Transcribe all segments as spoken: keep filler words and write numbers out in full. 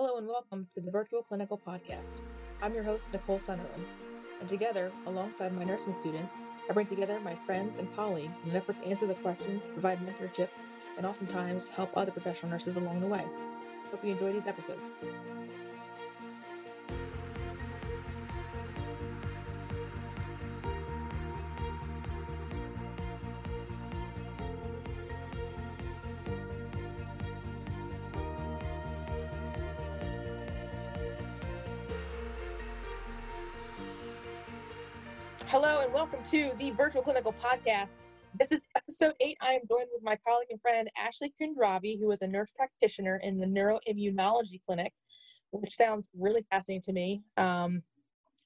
Hello and welcome to the Virtual Clinical Podcast. I'm your host, Nicole Sunderland, and together, alongside my nursing students, I bring together my friends and colleagues in an effort to answer the questions, provide mentorship, and oftentimes help other professional nurses along the way. Hope you enjoy these episodes. Hello and welcome to the Virtual Clinical Podcast. This is episode eight. I am joined with my colleague and friend Ashley Kundravi, who is a nurse practitioner in the Neuroimmunology Clinic, which sounds really fascinating to me. Um,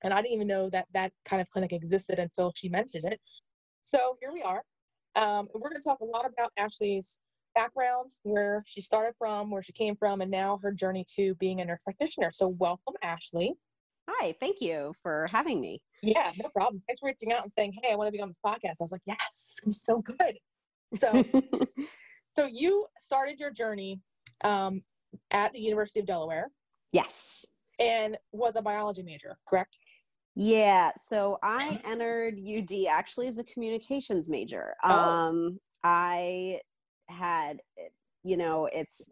and I didn't even know that that kind of clinic existed until she mentioned it. So here we are. Um, we're going to talk a lot about Ashley's background, where she started from, where she came from, and now her journey to being a nurse practitioner. So welcome, Ashley. Hi, thank you for having me. Yeah, no problem. Thanks for reaching out and saying, hey, I want to be on this podcast. I was like, yes, I'm so good. So so you started your journey um, at the University of Delaware. Yes. And was a biology major, correct? Yeah. So I entered U D actually as a communications major. Oh. Um, I had, you know, it's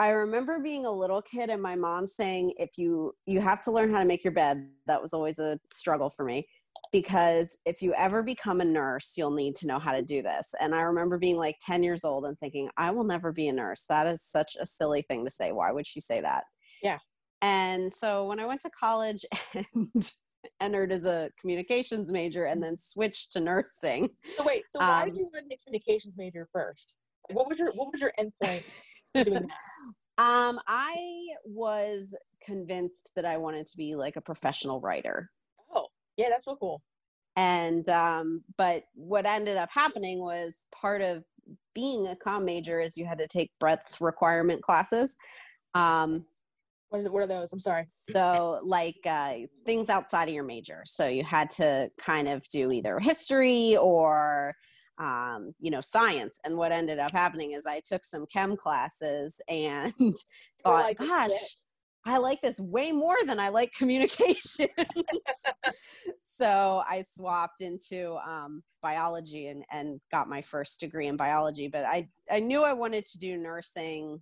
I remember being a little kid and my mom saying, if you, you have to learn how to make your bed. That was always a struggle for me because if you ever become a nurse, you'll need to know how to do this. And I remember being like ten years old and thinking, I will never be a nurse. That is such a silly thing to say. Why would she say that? Yeah. And so when I went to college and entered as a communications major and then switched to nursing. So wait, so why um, did you want to be a communications major first? What was your, what was your end point? um, I was convinced that I wanted to be like a professional writer. Oh, yeah, that's so cool. And, um, but what ended up happening was part of being a comm major is you had to take breadth requirement classes. Um, what, is it, what are those? I'm sorry. So like, uh, things outside of your major. So you had to kind of do either history or Um, you know, science. And what ended up happening is I took some chem classes and thought, like, gosh, I like this way more than I like communications. So I swapped into um, biology and, and got my first degree in biology. But I, I knew I wanted to do nursing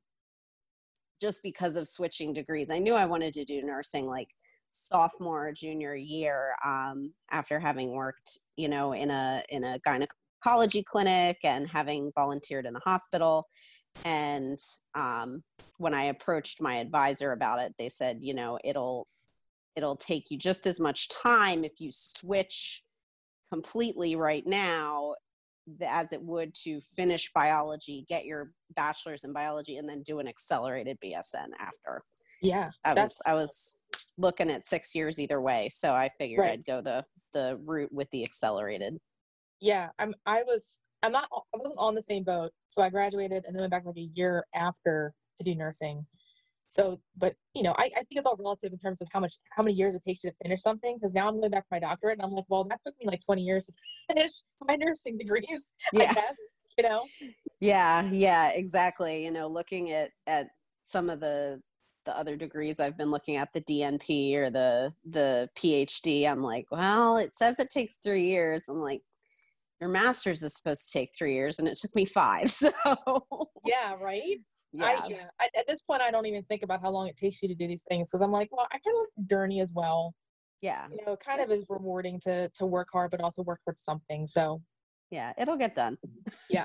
just because of switching degrees. I knew I wanted to do nursing like sophomore, junior year um, after having worked, you know, in a, in a gynecology clinic and having volunteered in the hospital. And um, when I approached my advisor about it, they said, you know, it'll, it'll take you just as much time if you switch completely right now as it would to finish biology, get your bachelor's in biology, and then do an accelerated B S N after. Yeah. I was, I was looking at six years either way. So I figured right. I'd go the, the route with the accelerated. Yeah, I'm. I was. I'm not. I wasn't on the same boat. So I graduated and then went back like a year after to do nursing. So, but you know, I, I think it's all relative in terms of how much, how many years it takes you to finish something. Because now I'm going back for my doctorate, and I'm like, well, that took me like twenty years to finish my nursing degrees. Yeah. I guess, you know. Yeah. Yeah. Exactly. You know, looking at at some of the the other degrees I've been looking at, the D N P or the the PhD, I'm like, well, it says it takes three years. I'm like, your master's is supposed to take three years and it took me five. So yeah. Right. Yeah. I, yeah. I, at this point, I don't even think about how long it takes you to do these things. Cause I'm like, well, I kind of like journey as well. Yeah. You know, it kind yeah. of is rewarding to, to work hard, but also work towards something. So yeah, it'll get done. Yeah.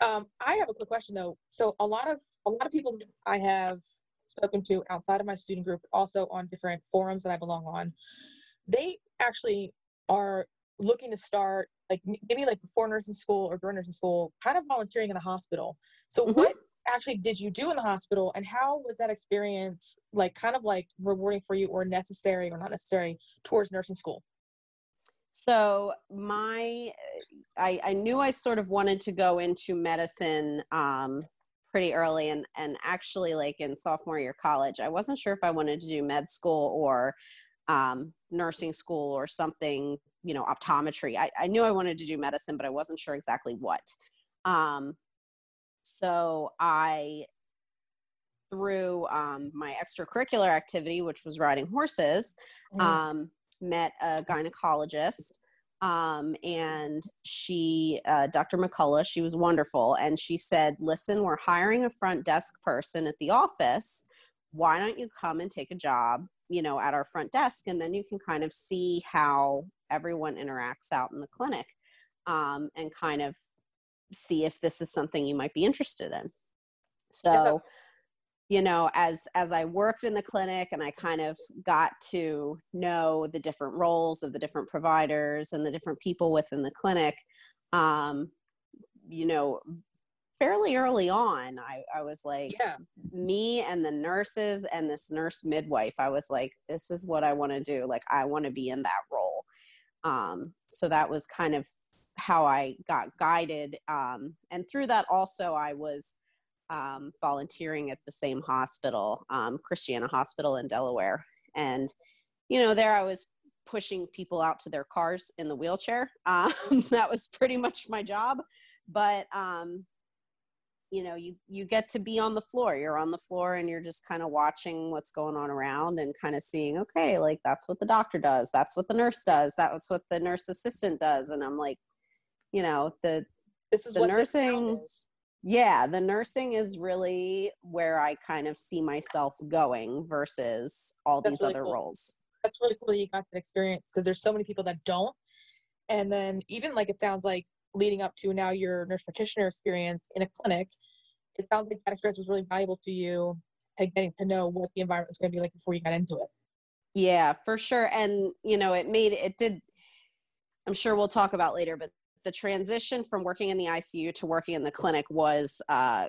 um, I have a quick question though. So a lot of, a lot of people I have spoken to outside of my student group, also on different forums that I belong on, they actually are looking to start like maybe like before nursing school or during nursing school, kind of volunteering in a hospital. So mm-hmm. what actually did you do in the hospital and how was that experience like kind of like rewarding for you or necessary or not necessary towards nursing school? So my, I, I knew I sort of wanted to go into medicine um, pretty early and, and actually like in sophomore year college, I wasn't sure if I wanted to do med school or um, nursing school or something, you know, optometry. I, I knew I wanted to do medicine, but I wasn't sure exactly what. Um, so I, through um, my extracurricular activity, which was riding horses, mm-hmm. um, met a gynecologist. Um, and she, uh, Doctor McCullough, she was wonderful. And she said, listen, we're hiring a front desk person at the office. Why don't you come and take a job, you know, at our front desk? And then you can kind of see how everyone interacts out in the clinic, um, and kind of see if this is something you might be interested in. So, you know, as, as I worked in the clinic and I kind of got to know the different roles of the different providers and the different people within the clinic, um, you know, fairly early on, I, I was like, yeah. me and the nurses and this nurse midwife, I was like, this is what I want to do. Like, I want to be in that role. Um, so that was kind of how I got guided. Um, and through that also, I was um, volunteering at the same hospital, um, Christiana Hospital in Delaware. And, you know, there I was pushing people out to their cars in the wheelchair. Um, that was pretty much my job. But, um, you know, you, you get to be on the floor, you're on the floor and you're just kind of watching what's going on around and kind of seeing, okay, like that's what the doctor does. That's what the nurse does. That's what the nurse assistant does. And I'm like, you know, the, this is the what nursing. Is. Yeah. The nursing is really where I kind of see myself going versus all that's these really other cool. roles. That's really cool that you got that experience, because there's so many people that don't. And then even like, it sounds like leading up to now your nurse practitioner experience in a clinic, it sounds like that experience was really valuable to you, and getting to know what the environment was going to be like before you got into it. Yeah, for sure. And, you know, it made, it did, I'm sure we'll talk about later, but the transition from working in the I C U to working in the clinic was uh,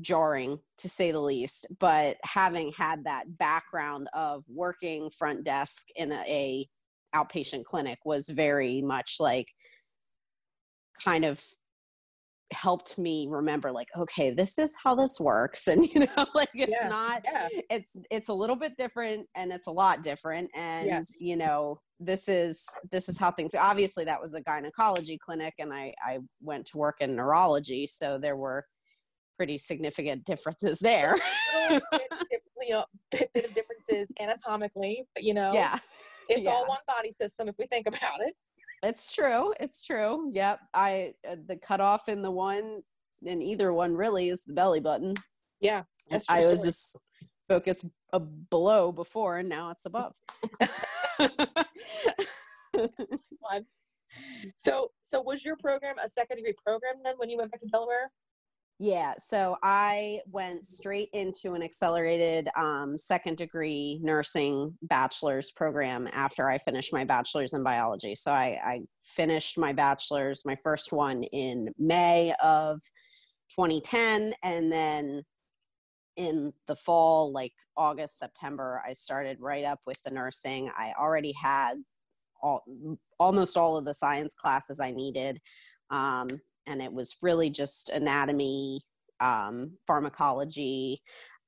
jarring, to say the least. But having had that background of working front desk in a, a outpatient clinic was very much like, kind of helped me remember, like, okay, this is how this works. And, you know, like it's yeah, not, yeah. it's, it's a little bit different and it's a lot different. And, yes. you know, this is, this is how things, obviously that was a gynecology clinic and I, I went to work in neurology. So there were pretty significant differences there. a bit, you know, bit, bit of differences anatomically, but you know, yeah. it's yeah. all one body system if we think about it. It's true. It's true. Yep. I, uh, the cutoff in the one, in either one really is the belly button. Yeah. That's I was sure. just focused uh, below before and now it's above. so, so was your program a second degree program then when you went back to Delaware? Yeah. So I went straight into an accelerated um, second degree nursing bachelor's program after I finished my bachelor's in biology. So I, I finished my bachelor's, my first one in May of twenty ten. And then in the fall, like August, September, I started right up with the nursing. I already had all, almost all of the science classes I needed. Um, And it was really just anatomy, um, pharmacology,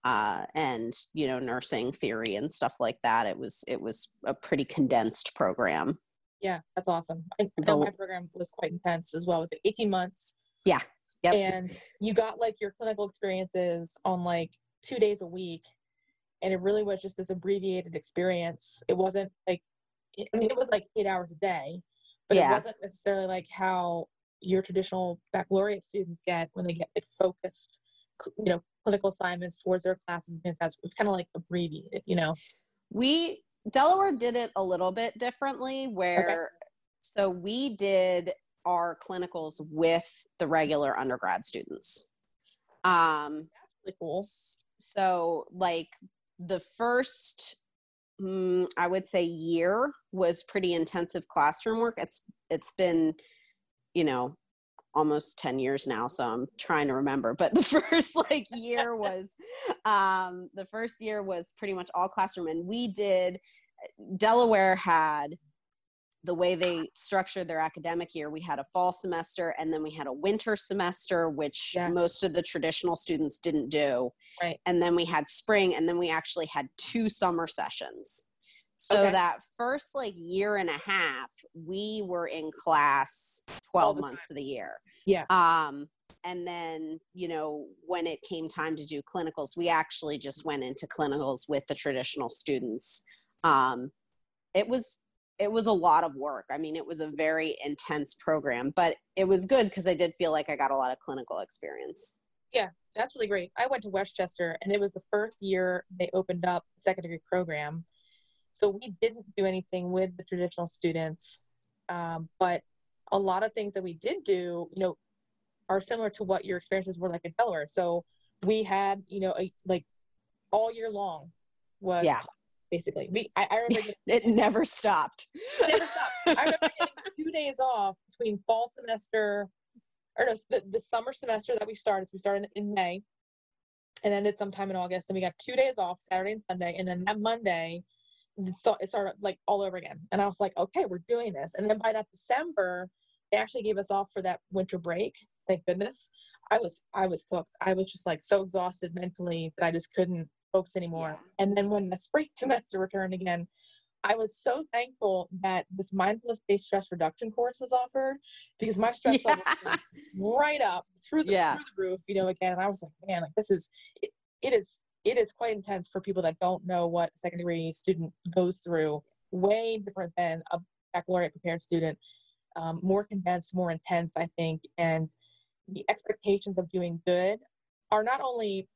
uh, and, you know, nursing theory and stuff like that. It was, it was a pretty condensed program. Yeah. That's awesome. I know my program was quite intense as well. It was like eighteen months. Yeah. Yep. And you got like your clinical experiences on like two days a week. And it really was just this abbreviated experience. It wasn't like, I mean, it was like eight hours a day, but yeah. it wasn't necessarily like how your traditional baccalaureate students get when they get like focused, you know, clinical assignments towards their classes. It's kind of like abbreviated, you know. We, Delaware did it a little bit differently where, okay. so we did our clinicals with the regular undergrad students. Um, That's really cool. So like the first, mm, I would say year was pretty intensive classroom work. It's, it's been, you know, almost ten years now. So I'm trying to remember, but the first like year was, um, the first year was pretty much all classroom. And we did, Delaware had the way they structured their academic year. We had a fall semester and then we had a winter semester, which yeah. most of the traditional students didn't do. Right. And then we had spring and then we actually had two summer sessions. So okay. that first like year and a half, we were in class twelve months of the year. Yeah. Um, And then, you know, when it came time to do clinicals, we actually just went into clinicals with the traditional students. Um, it was, it was a lot of work. I mean, it was a very intense program, but it was good because I did feel like I got a lot of clinical experience. Yeah, that's really great. I went to Westchester and it was the first year they opened up the second degree program. So we didn't do anything with the traditional students, um, but a lot of things that we did do, you know, are similar to what your experiences were like in Delaware. So we had, you know, a, like all year long was yeah. basically. We I, I remember getting, it never stopped. It never stopped. I remember getting two days off between fall semester, or no, the, the summer semester that we started. So we started in May and ended sometime in August. And we got two days off, Saturday and Sunday, and then that Monday it started like all over again. And I was like, okay, we're doing this. And then by that December, they actually gave us off for that winter break. Thank goodness. I was, I was cooked. I was just like so exhausted mentally that I just couldn't focus anymore. Yeah. And then when the spring semester returned again, I was so thankful that this mindfulness-based stress reduction course was offered, because my stress yeah. level was right up through the, yeah. through the roof, you know, again. And I was like, man, like this is, it, it is, it is quite intense for people that don't know what a second degree student goes through. Way different than a baccalaureate prepared student, um, more condensed, more intense, I think. And the expectations of doing good are not only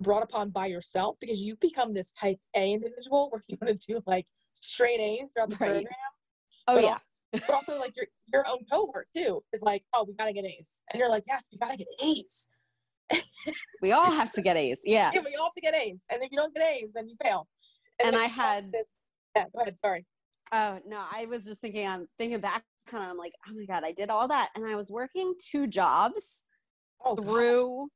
brought upon by yourself, because you become this type A individual where you want to do like straight A's throughout the right. program. Oh but yeah. Also, but also like your, your own cohort too is like, oh, we got to get A's. And you're like, yes, we got to get A's. We all have to get A's. Yeah. Yeah. We all have to get A's. And if you don't get A's, then you fail. And, and I had this. Yeah, go ahead. Sorry. Oh no, I was just thinking on thinking back kind of, I'm like, oh my God, I did all that. And I was working two jobs oh, through God.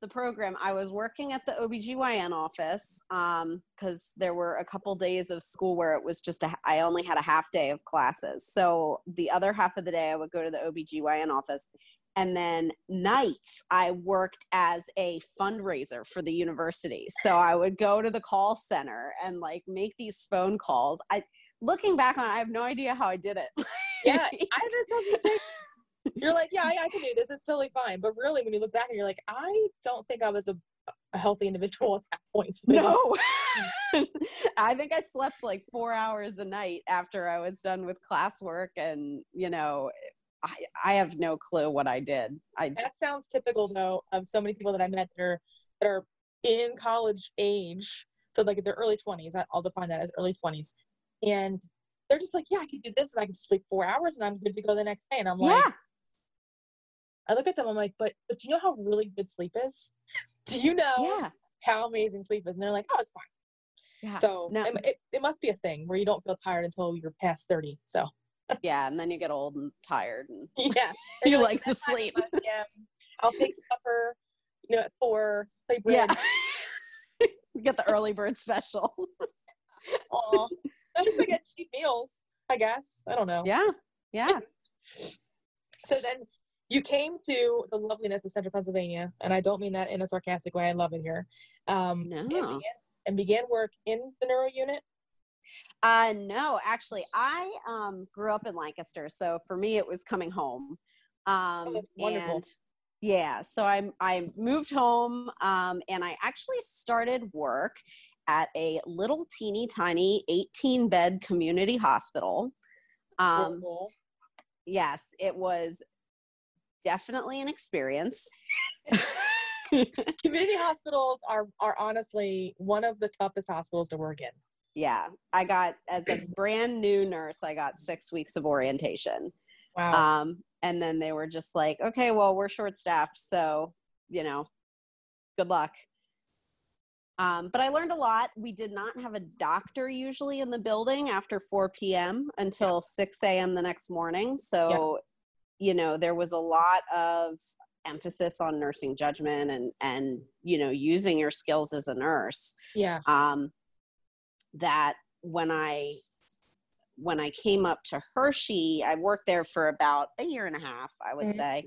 the program. I was working at the O B G Y N office um, because there were a couple days of school where it was just, a, I only had a half day of classes. So the other half of the day I would go to the O B G Y N office. And then nights I worked as a fundraiser for the university. So I would go to the call center and like make these phone calls. I, looking back on it, I have no idea how I did it. Yeah, I just have to say, you're like, yeah, I, I can do this. It's totally fine. But really, when you look back and you're like, I don't think I was a, a healthy individual at that point. Maybe. No. I think I slept like four hours a night after I was done with classwork. And, you know, I, I have no clue what I did. I, that sounds typical, though, of so many people that I met that are, that are in college age. So, like, their early twenties. I'll define that as early twenties. And they're just like, yeah, I can do this and I can sleep four hours and I'm good to go the next day. And I'm like, yeah. I look at them, I'm like, but, but do you know how really good sleep is? Do you know yeah. how amazing sleep is? And they're like, oh, it's fine. Yeah. So no. it, it, it must be a thing where you don't feel tired until you're past thirty. So yeah. And then you get old and tired. And yeah. you like, like to sleep. I'll take supper, you know, at four, play bridge. Yeah. You get the early bird special. Aw. I just get cheap meals, I guess. I don't know. Yeah. Yeah. So then you came to the loveliness of Central Pennsylvania, and I don't mean that in a sarcastic way. I love it here. Um, no. And began, and began work in the neuro unit? Uh, no, actually. I um, grew up in Lancaster, so for me it was coming home. Um, oh, that's wonderful. And yeah. So I, I moved home, um, and I actually started work at a little teeny tiny eighteen bed community hospital. Um, cool. Yes, it was definitely an experience. Community hospitals are, are honestly one of the toughest hospitals to work in. Yeah. I got, as a brand new nurse, I got six weeks of orientation. Wow. Um, and then they were just like, okay, well, we're short staffed. So, you know, good luck. Um, but I learned a lot. We did not have a doctor usually in the building after four p m until six a m the next morning. So, yeah. you know, there was a lot of emphasis on nursing judgment and, and, you know, using your skills as a nurse. Yeah. Um, that when I, when I came up to Hershey, I worked there for about a year and a half, I would mm-hmm. say.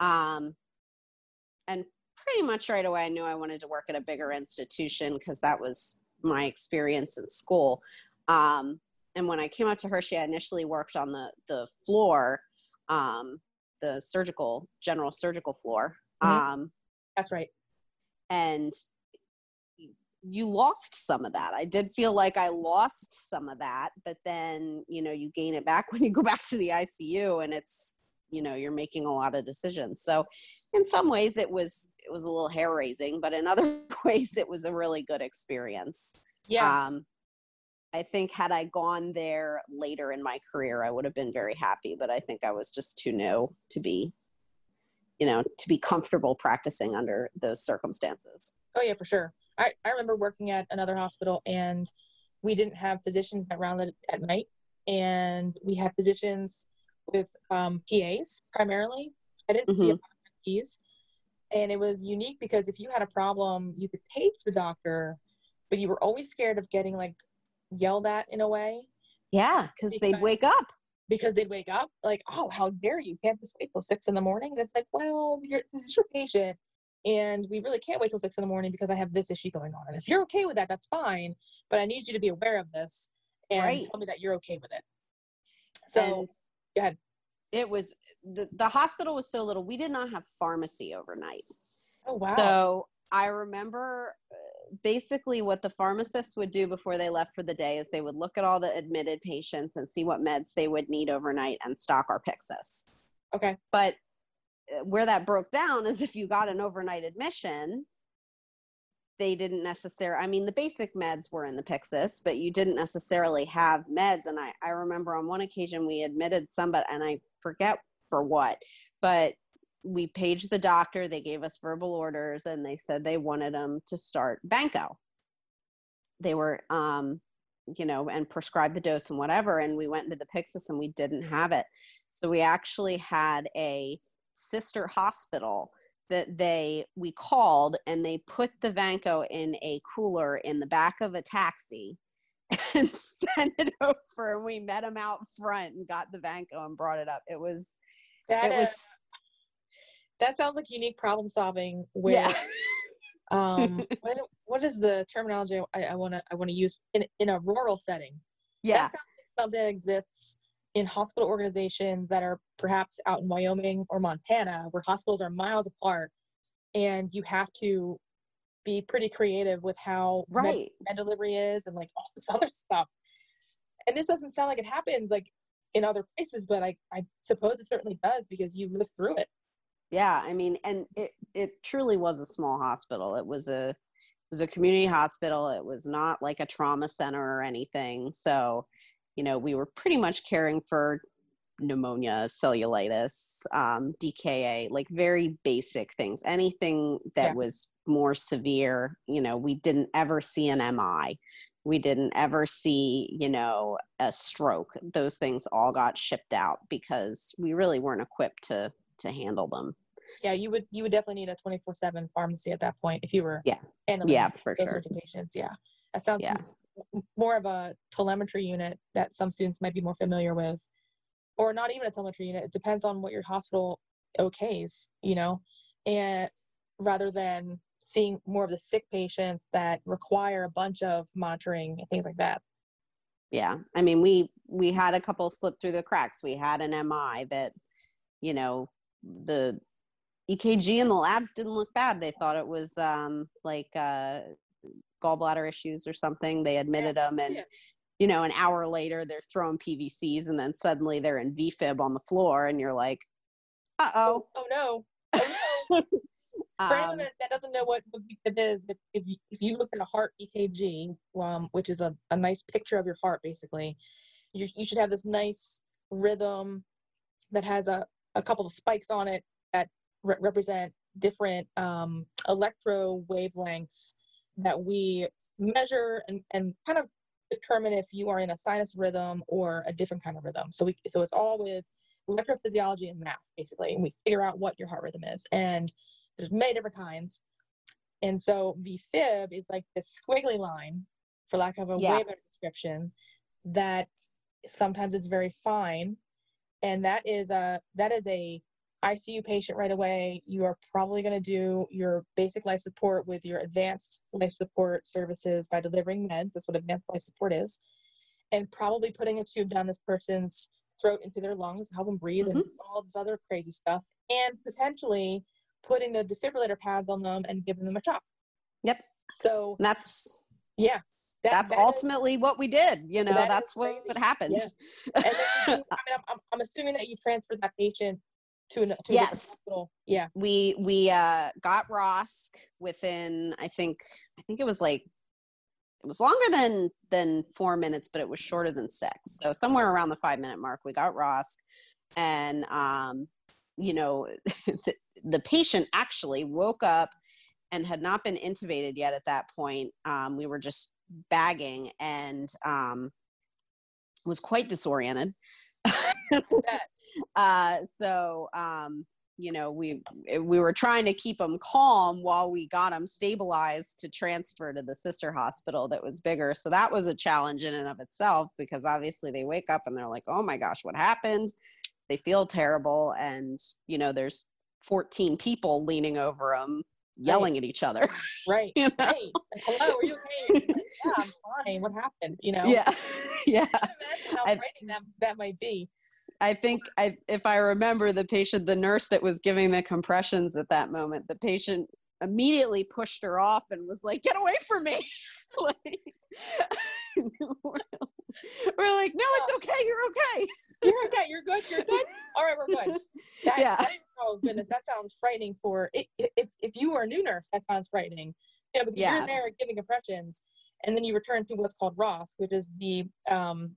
Um, and pretty much right away, I knew I wanted to work at a bigger institution because that was my experience in school. Um, and when I came up to Hershey, I initially worked on the, the floor, um, the surgical, general surgical floor. Mm-hmm. Um, That's right. And you lost some of that. I did feel like I lost some of that, but then, you know, you gain it back when you go back to the I C U, and it's, you know, you're making a lot of decisions. So in some ways it was, it was a little hair raising, but in other ways it was a really good experience. Yeah. Um, I think had I gone there later in my career, I would have been very happy, but I think I was just too new to be, you know, to be comfortable practicing under those circumstances. Oh yeah, for sure. I, I remember working at another hospital, and we didn't have physicians that rounded at night, and we had physicians with um, P As primarily. I didn't mm-hmm. see a lot of P As, and it was unique because if you had a problem, you could page the doctor, but you were always scared of getting like yelled at in a way. Yeah, because they'd wake up. Because they'd wake up like, oh, how dare you? Can't just wait till six in the morning? And it's like, well, you're, this is your patient. And we really can't wait till six in the morning because I have this issue going on. And if you're okay with that, that's fine. But I need you to be aware of this and right. tell me that you're okay with it. So and go ahead. It was, the, the hospital was so little. We did not have pharmacy overnight. Oh, wow. So I remember basically what the pharmacists would do before they left for the day is they would look at all the admitted patients and see what meds they would need overnight and stock our Pyxis. Okay. But where that broke down is if you got an overnight admission, they didn't necessarily, I mean, the basic meds were in the Pyxis, but you didn't necessarily have meds. And I, I remember on one occasion we admitted somebody, and I forget for what, but we paged the doctor, they gave us verbal orders, and they said they wanted them to start Vanco. They were, um, you know, and prescribed the dose and whatever. And we went into the Pyxis and we didn't have it. So we actually had a sister hospital that they we called, and they put the Vanco in a cooler in the back of a taxi and sent it over, and we met them out front and got the Vanco and brought it up. It was that it is, was that sounds like unique problem solving with yeah. um when, what is the terminology I want to I want to use in in a rural setting? Yeah, that sounds like something that exists in hospital organizations that are perhaps out in Wyoming or Montana, where hospitals are miles apart, and you have to be pretty creative with how right. med delivery is and like all this other stuff. And this doesn't sound like it happens like in other places, but I, I suppose it certainly does because you lived through it. Yeah, I mean, and it, it truly was a small hospital. It was a, it was a community hospital. It was not like a trauma center or anything. So, you know, we were pretty much caring for pneumonia, cellulitis, um, D K A, like very basic things, anything that yeah. was more severe. You know, we didn't ever see an M I. We didn't ever see, you know, a stroke. Those things all got shipped out because we really weren't equipped to, to handle them. Yeah. You would, you would definitely need a twenty-four seven pharmacy at that point if you were yeah. handling yeah, for those sure. patients. Yeah. That sounds yeah. more of a telemetry unit that some students might be more familiar with, or not even a telemetry unit. It depends on what your hospital okays, you know, and rather than seeing more of the sick patients that require a bunch of monitoring and things like that. Yeah. I mean, we, we had a couple slip through the cracks. We had an M I that, you know, the E K G in the labs didn't look bad. They thought it was um, like, uh, gallbladder issues or something. They admitted yeah, them and, yeah. you know, an hour later they're throwing P V Cs, and then suddenly they're in VFib on the floor, and you're like, uh-oh. Oh, oh no. Oh, no. um, For anyone that, that doesn't know what, what VFib is, if, if, you, if you look at a heart E K G, um, which is a, a nice picture of your heart, basically, you, you should have this nice rhythm that has a, a couple of spikes on it that re- represent different um, electro wavelengths that we measure and, and kind of determine if you are in a sinus rhythm or a different kind of rhythm. So we so it's all with electrophysiology and math, basically, and we figure out what your heart rhythm is. And there's many different kinds. And so VFib is like this squiggly line, for lack of a yeah. way better description, that sometimes is very fine. And that is a that is a I C U patient right away. You are probably going to do your basic life support with your advanced life support services by delivering meds. That's what advanced life support is. And probably putting a tube down this person's throat into their lungs, help them breathe, mm-hmm. and all this other crazy stuff, and potentially putting the defibrillator pads on them and giving them a shock. Yep. So and that's yeah. That, that's that ultimately is, what we did. You know, that that's what, what happened. Yeah. And then, I mean, I'm, I'm assuming that you transferred that patient to an, to yes. a hospital. Yeah. We, we uh, got R O S C within, I think, I think it was like, it was longer than, than four minutes, but it was shorter than six. So somewhere around the five minute mark, we got R O S C, and, um, you know, the, the patient actually woke up and had not been intubated yet at that point. Um, we were just bagging and um, was quite disoriented. uh, so, um, you know, we we were trying to keep him calm while we got him stabilized to transfer to the sister hospital that was bigger. So that was a challenge in and of itself, because obviously they wake up and they're like, oh my gosh, what happened? They feel terrible. And, you know, there's fourteen people leaning over them, yelling right. at each other. Right. You know? Hey, hello, are you okay? Like, yeah, I'm fine. What happened? You know? Yeah. Yeah. I can't imagine how frightening that, that might be. I think I, if I remember the patient, the nurse that was giving the compressions at that moment, the patient immediately pushed her off and was like, get away from me. Like, we're, we're like, no, it's okay. You're okay. You're okay. You're good. You're good. All right. We're good. That, yeah. That, oh goodness. That sounds frightening for, if, if, if you were a new nurse, that sounds frightening. You know, because yeah. you're there giving compressions, and then you return to what's called R O S C, which is the um,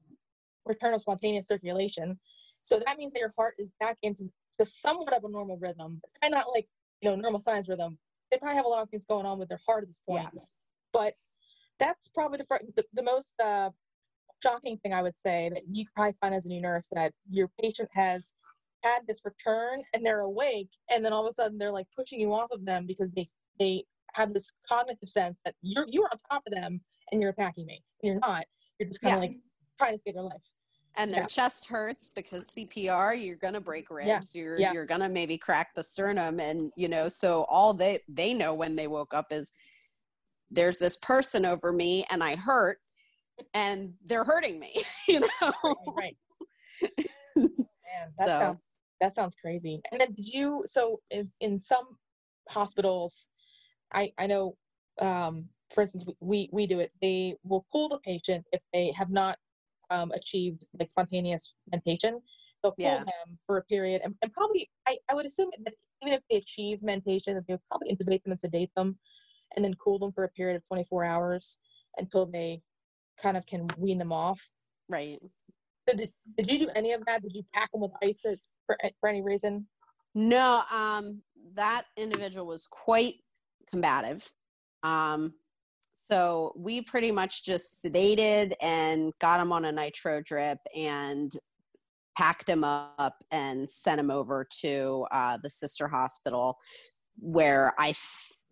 return of spontaneous circulation. So that means that your heart is back into the somewhat of a normal rhythm. It's probably not like, you know, normal science rhythm. They probably have a lot of things going on with their heart at this point. Yeah. But that's probably the, the, the most uh, shocking thing I would say that you probably find as a new nurse, that your patient has had this return and they're awake, and then all of a sudden they're like pushing you off of them because they, they have this cognitive sense that you're, you're on top of them and you're attacking me. And you're not. You're just kind of yeah. like trying to save their life. And their yeah. chest hurts because C P R, you're going to break ribs, yeah. you're, yeah. you're going to maybe crack the sternum. And, you know, so all they, they know when they woke up is there's this person over me and I hurt and they're hurting me, you know? Right. right. Man, that, so. sounds, that sounds crazy. And then did you, so in, in some hospitals, I, I know, um, for instance, we, we do it. They will pull the patient if they have not Um, achieved like spontaneous mentation. They'll pull yeah. them for a period, and, and probably I, I would assume that even if they achieve mentation, that they'll probably intubate them and sedate them and then cool them for a period of twenty-four hours until they kind of can wean them off. Right. So did, did you do any of that? Did you pack them with ice for, for any reason? No, um, that individual was quite combative. Um, So we pretty much just sedated and got him on a nitro drip and packed him up and sent him over to uh, the sister hospital, where I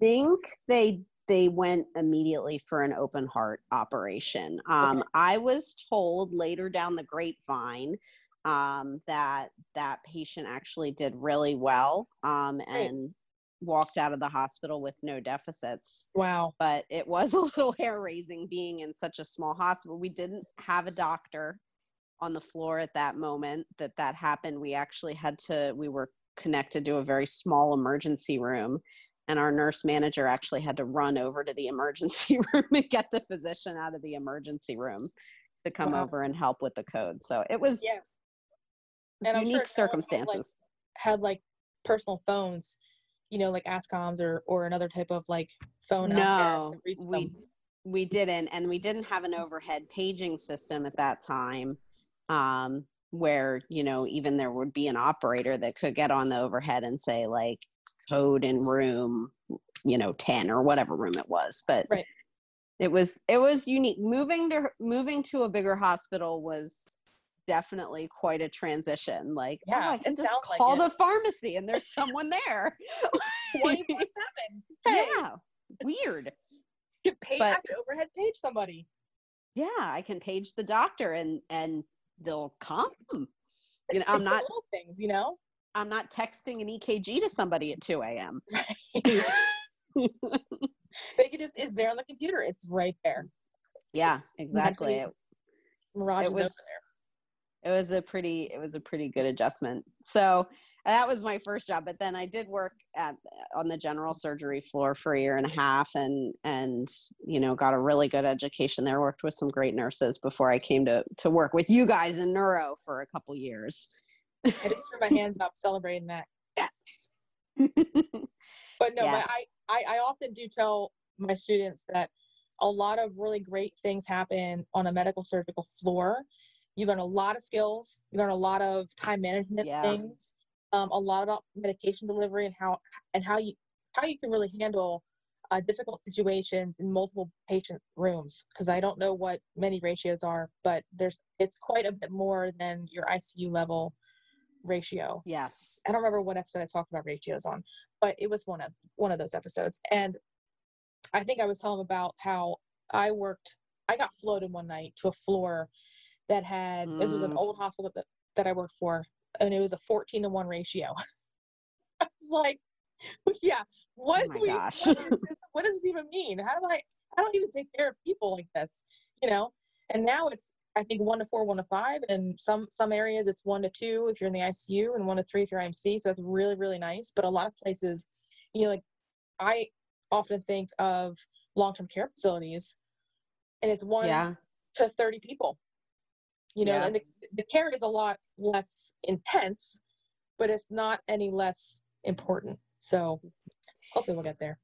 think they they went immediately for an open heart operation. Um, okay. I was told later down the grapevine um, that that patient actually did really well um, and. Right. walked out of the hospital with no deficits. Wow. But it was a little hair-raising being in such a small hospital. We didn't have a doctor on the floor at that moment that that happened. We actually had to, we were connected to a very small emergency room, and our nurse manager actually had to run over to the emergency room and get the physician out of the emergency room to come wow. over and help with the code. So it was, yeah. it was and unique I'm sure circumstances. Had like, had like personal phones, you know, like ASCOMs or, or another type of like phone. No, we, we didn't. And we didn't have an overhead paging system at that time um, where, you know, even there would be an operator that could get on the overhead and say like code in room, you know, ten or whatever room it was. But right. it was, it was unique. Moving to, moving to a bigger hospital was definitely quite a transition. Like, yeah, oh, I can just call like the it. pharmacy and there's someone there twenty-four seven. Hey. Yeah, weird. You can page, but, I can overhead page somebody. Yeah, I can page the doctor and and they'll come. You it's, know, I'm not little things, you know. I'm not texting an E K G to somebody at two a m Right. They could just is there on the computer. It's right there. Yeah, exactly. It, Mirage it was, is over there. it was a pretty, it was a pretty good adjustment. So that was my first job. But then I did work at, on the general surgery floor for a year and a half and, and, you know, got a really good education there, worked with some great nurses before I came to, to work with you guys in neuro for a couple years. I just threw my hands up celebrating that. Yes. But no, yes. I, I, I often do tell my students that a lot of really great things happen on a medical surgical floor. You learn a lot of skills. You learn a lot of time management yeah. things. Um, a lot about medication delivery and how and how you how you can really handle uh, difficult situations in multiple patient rooms. Because I don't know what many ratios are, but there's it's quite a bit more than your I C U level ratio. Yes, I don't remember what episode I talked about ratios on, but it was one of one of those episodes. And I think I was telling them about how I worked. I got floated one night to a floor that had, mm. this was an old hospital that, that I worked for, and it was a fourteen to one ratio. I was like, yeah, what, oh do we, what, is this, what does this even mean? How do I, I don't even take care of people like this, you know? And now it's, I think one to four, one to five, and some, some areas it's one to two if you're in the I C U and one to three if you're I M C. So that's really, really nice. But a lot of places, you know, like I often think of long-term care facilities and it's one yeah. to thirty people. You know, yeah. and the, the care is a lot less intense, but it's not any less important. So hopefully we'll get there.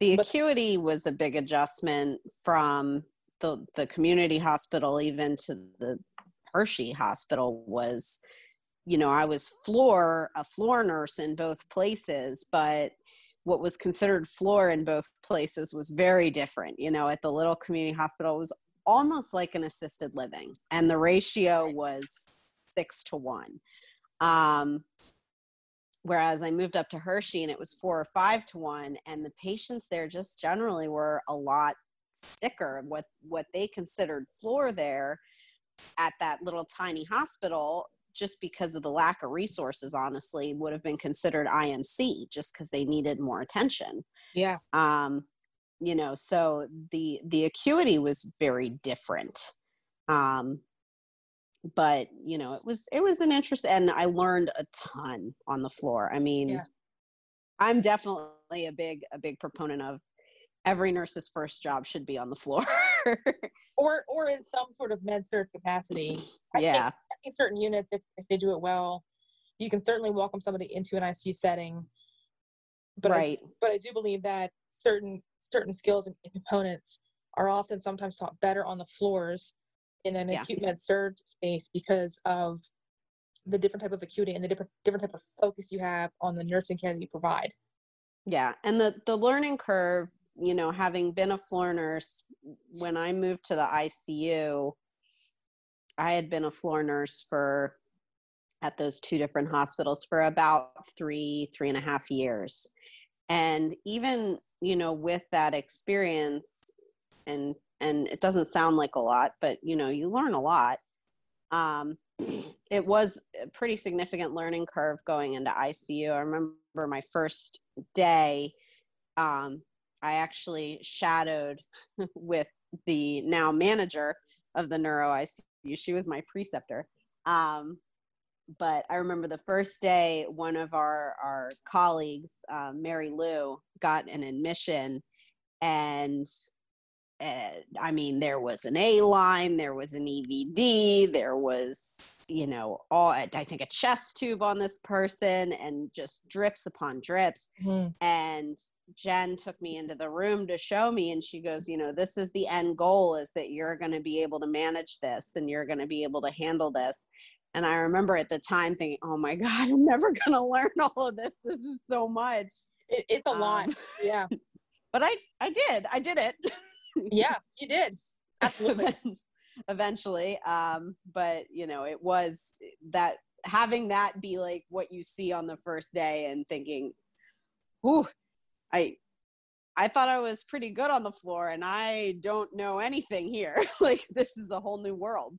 The but, acuity was a big adjustment from the the community hospital even to the Hershey hospital was, you know, I was floor, a floor nurse in both places, but what was considered floor in both places was very different. You know, at the little community hospital, it was almost like an assisted living, and the ratio was six to one. Um, whereas I moved up to Hershey and it was four or five to one, and the patients there just generally were a lot sicker. What, what they considered floor there at that little tiny hospital, just because of the lack of resources, honestly, would have been considered I M C just because they needed more attention. Yeah. Um, you know, so the, the acuity was very different. Um, but you know, it was, it was an interest, and I learned a ton on the floor. I mean, yeah. I'm definitely a big, a big proponent of every nurse's first job should be on the floor or, or in some sort of med surg capacity. I yeah. think, I think certain units, if, if they do it well, you can certainly welcome somebody into an I C U setting, but right. I, but I do believe that certain, certain skills and components are often sometimes taught better on the floors in an yeah. acute med surg space because of the different type of acuity and the different different type of focus you have on the nursing care that you provide. Yeah, and the the learning curve, you know, having been a floor nurse, when I moved to the I C U, I had been a floor nurse for, at those two different hospitals for about three, three and a half years. And even, you know, with that experience, and and it doesn't sound like a lot, but, you know, you learn a lot. Um, it was a pretty significant learning curve going into I C U. I remember my first day, um, I actually shadowed with the now manager of the neuro I C U. She was my preceptor. Um, But I remember the first day, one of our, our colleagues, uh, Mary Lou, got an admission. And uh, I mean, there was an A-line, there was an E V D, there was, you know, all I think a chest tube on this person, and just drips upon drips. Mm-hmm. And Jen took me into the room to show me, and she goes, you know, this is the end goal, is that you're going to be able to manage this and you're going to be able to handle this. And I remember at the time thinking, oh my God, I'm never going to learn all of this. This is so much. It, it's a um, lot. Yeah. But I, I did, I did it. Yeah, you did. Absolutely. Eventually. Um, but you know, it was that having that be like what you see on the first day and thinking, ooh, I, I thought I was pretty good on the floor and I don't know anything here. Like, this is a whole new world.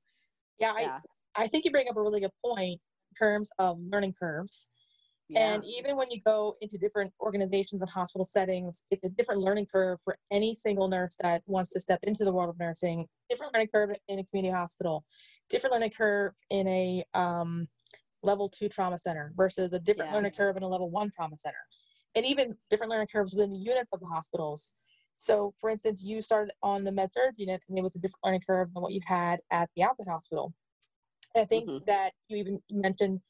Yeah. I, yeah. I think you bring up a really good point in terms of learning curves. Yeah. And even when you go into different organizations and hospital settings, it's a different learning curve for any single nurse that wants to step into the world of nursing. Different learning curve in a community hospital, different learning curve in a um, level two trauma center versus a different yeah. learning curve in a level one trauma center, and even different learning curves within the units of the hospitals. So for instance, you started on the med-surg unit and it was a different learning curve than what you had at the outset hospital. And I think mm-hmm. that you even mentioned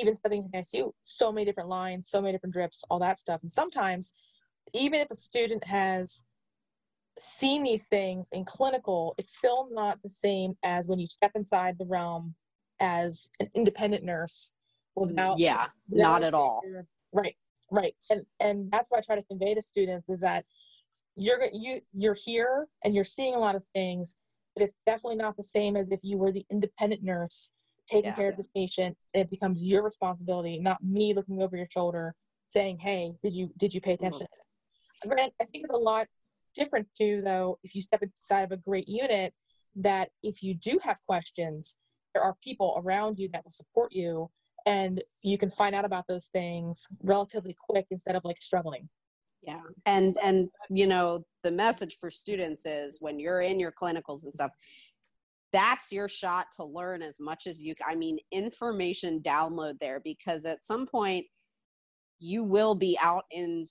even stepping into the I C U, so many different lines, so many different drips, all that stuff. And sometimes, even if a student has seen these things in clinical, it's still not the same as when you step inside the realm as an independent nurse. Without, yeah, without not at all. Right, right. And and that's what I try to convey to students is that you're you you're here and you're seeing a lot of things, but it's definitely not the same as if you were the independent nurse taking yeah, care of this patient, and it becomes your responsibility, not me looking over your shoulder saying, hey, did you did you pay attention to this? Grant, I think it's a lot different too, though, if you step inside of a great unit, that if you do have questions, there are people around you that will support you, and you can find out about those things relatively quick instead of like struggling. Yeah. And, and you know, the message for students is when you're in your clinicals and stuff, that's your shot to learn as much as you can. I mean, information download there, because at some point you will be out in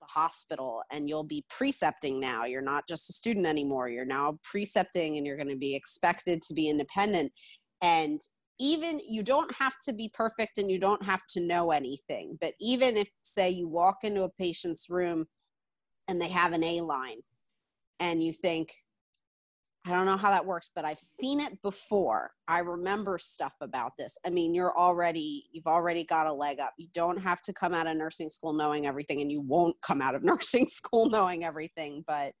the hospital and you'll be precepting now. You're not just a student anymore. You're now precepting and you're going to be expected to be independent. And even you don't have to be perfect and you don't have to know anything. But even if, say, you walk into a patient's room and they have an A-line and you think, I don't know how that works, but I've seen it before. I remember stuff about this. I mean, you're already, you've already got a leg up. You don't have to come out of nursing school knowing everything, and you won't come out of nursing school knowing everything, but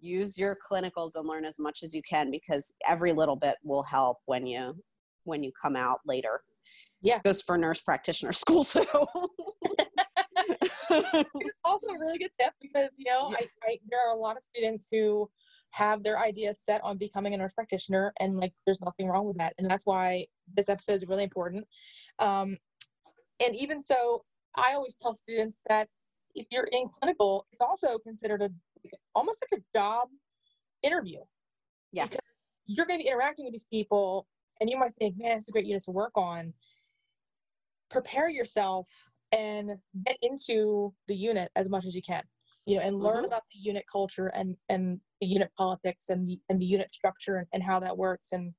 use your clinicals and learn as much as you can, because every little bit will help when you, when you come out later. Yeah. It goes for nurse practitioner school too. It's also a really good tip, because, you know, yeah. I, I, there are a lot of students who have their ideas set on becoming a nurse practitioner, and like there's nothing wrong with that, and that's why this episode is really important. Um, and even so, I always tell students that if you're in clinical, it's also considered a almost like a job interview. Yeah, because you're going to be interacting with these people, and you might think, man, this is a great unit to work on. Prepare yourself and get into the unit as much as you can. You know, and learn mm-hmm. about the unit culture and, and the unit politics and the, and the unit structure and, and how that works, and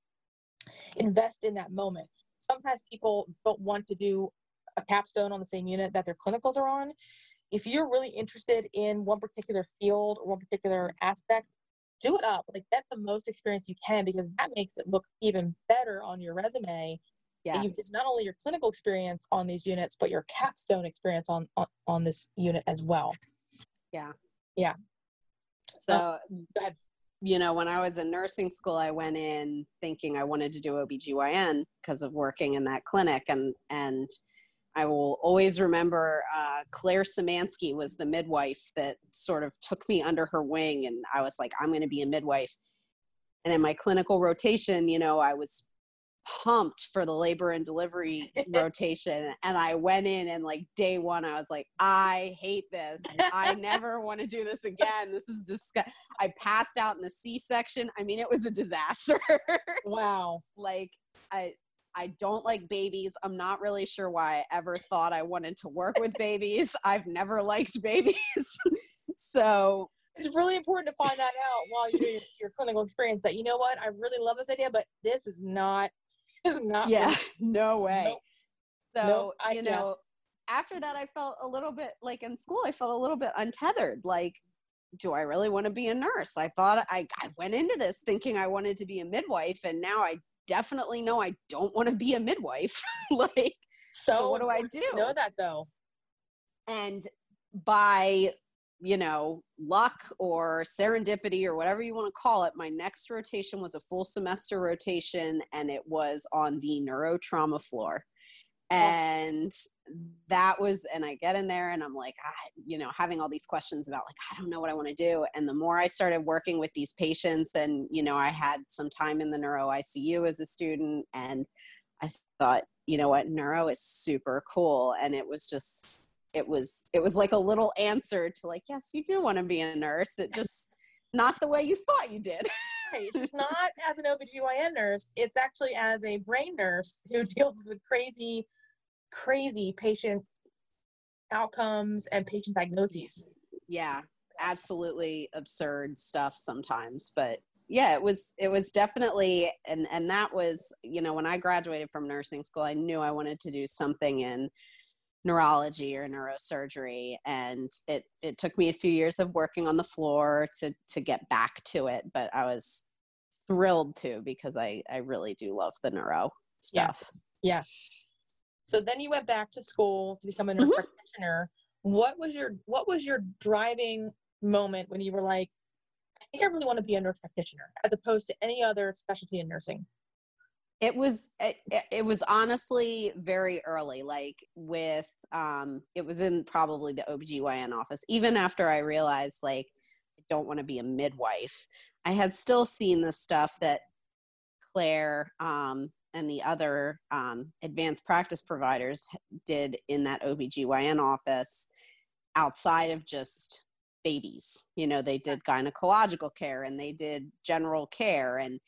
invest in that moment. Sometimes people don't want to do a capstone on the same unit that their clinicals are on. If you're really interested in one particular field or one particular aspect, do it up. Like, get the most experience you can, because that makes it look even better on your resume. Yes. You get not only your clinical experience on these units, but your capstone experience on, on, on this unit as well. Yeah. Yeah. So, um, you know, when I was in nursing school, I went in thinking I wanted to do O B G Y N because of working in that clinic. And, and I will always remember uh, Claire Szymanski was the midwife that sort of took me under her wing. And I was like, I'm going to be a midwife. And in my clinical rotation, you know, I was pumped for the labor and delivery rotation, and I went in, and like day one I was like, I hate this, I never want to do this again, this is disgusting. I passed out in the C-section. I mean, it was a disaster. Wow. Like, I I don't like babies. I'm not really sure why I ever thought I wanted to work with babies. I've never liked babies. So it's really important to find that out while you're doing your clinical experience, that, you know what, I really love this idea, but this is not Not yeah, really. No way. Nope. So, nope. I, you know, yeah. after that, I felt a little bit like in school, I felt a little bit untethered. Like, do I really want to be a nurse? I thought I, I went into this thinking I wanted to be a midwife, and now I definitely know I don't want to be a midwife. Like, so, so what do I do? I know that though. And by, you know, luck or serendipity or whatever you want to call it, my next rotation was a full semester rotation, and it was on the neurotrauma floor. And that was, and I get in there and I'm like, I, you know, having all these questions about like, I don't know what I want to do. And the more I started working with these patients, and, you know, I had some time in the neuro I C U as a student, and I thought, you know what, neuro is super cool. And it was just, it was, it was like a little answer to like, yes, you do want to be a nurse. It just, not the way you thought you did. Right. It's not as an O B G Y N nurse. It's actually as a brain nurse who deals with crazy, crazy patient outcomes and patient diagnoses. Yeah, absolutely absurd stuff sometimes. But yeah, it was, it was definitely, and, and that was, you know, when I graduated from nursing school, I knew I wanted to do something in neurology or neurosurgery. And it, it took me a few years of working on the floor to, to get back to it. But I was thrilled to, because I, I really do love the neuro stuff. Yeah. yeah. So then you went back to school to become a nurse mm-hmm. practitioner. What was your, what was your driving moment when you were like, I think I really want to be a nurse practitioner, as opposed to any other specialty in nursing? It was, it, it was honestly very early, like with, um, it was in probably the O B G Y N office. Even after I realized like, I don't want to be a midwife, I had still seen the stuff that Claire, um, and the other, um, advanced practice providers did in that O B G Y N office outside of just babies. You know, they did gynecological care and they did general care, and,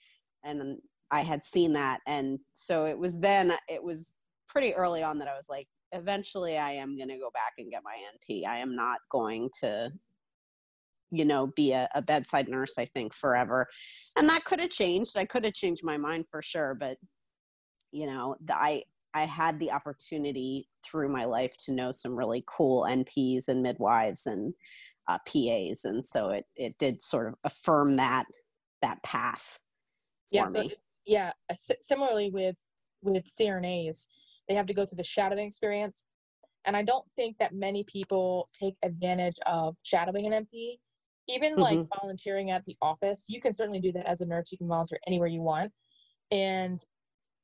and I had seen that. And so it was then, it was pretty early on that I was like, eventually I am going to go back and get my N P. I am not going to, you know, be a, a bedside nurse, I think, forever. And that could have changed. I could have changed my mind for sure. But, you know, the, I, I had the opportunity through my life to know some really cool N Ps and midwives and uh, P As. And so it, it did sort of affirm that, that path for yeah, so me. It- Yeah, similarly with with C R N As, they have to go through the shadowing experience. And I don't think that many people take advantage of shadowing an M P. Even mm-hmm. like volunteering at the office, you can certainly do that as a nurse. You can volunteer anywhere you want. And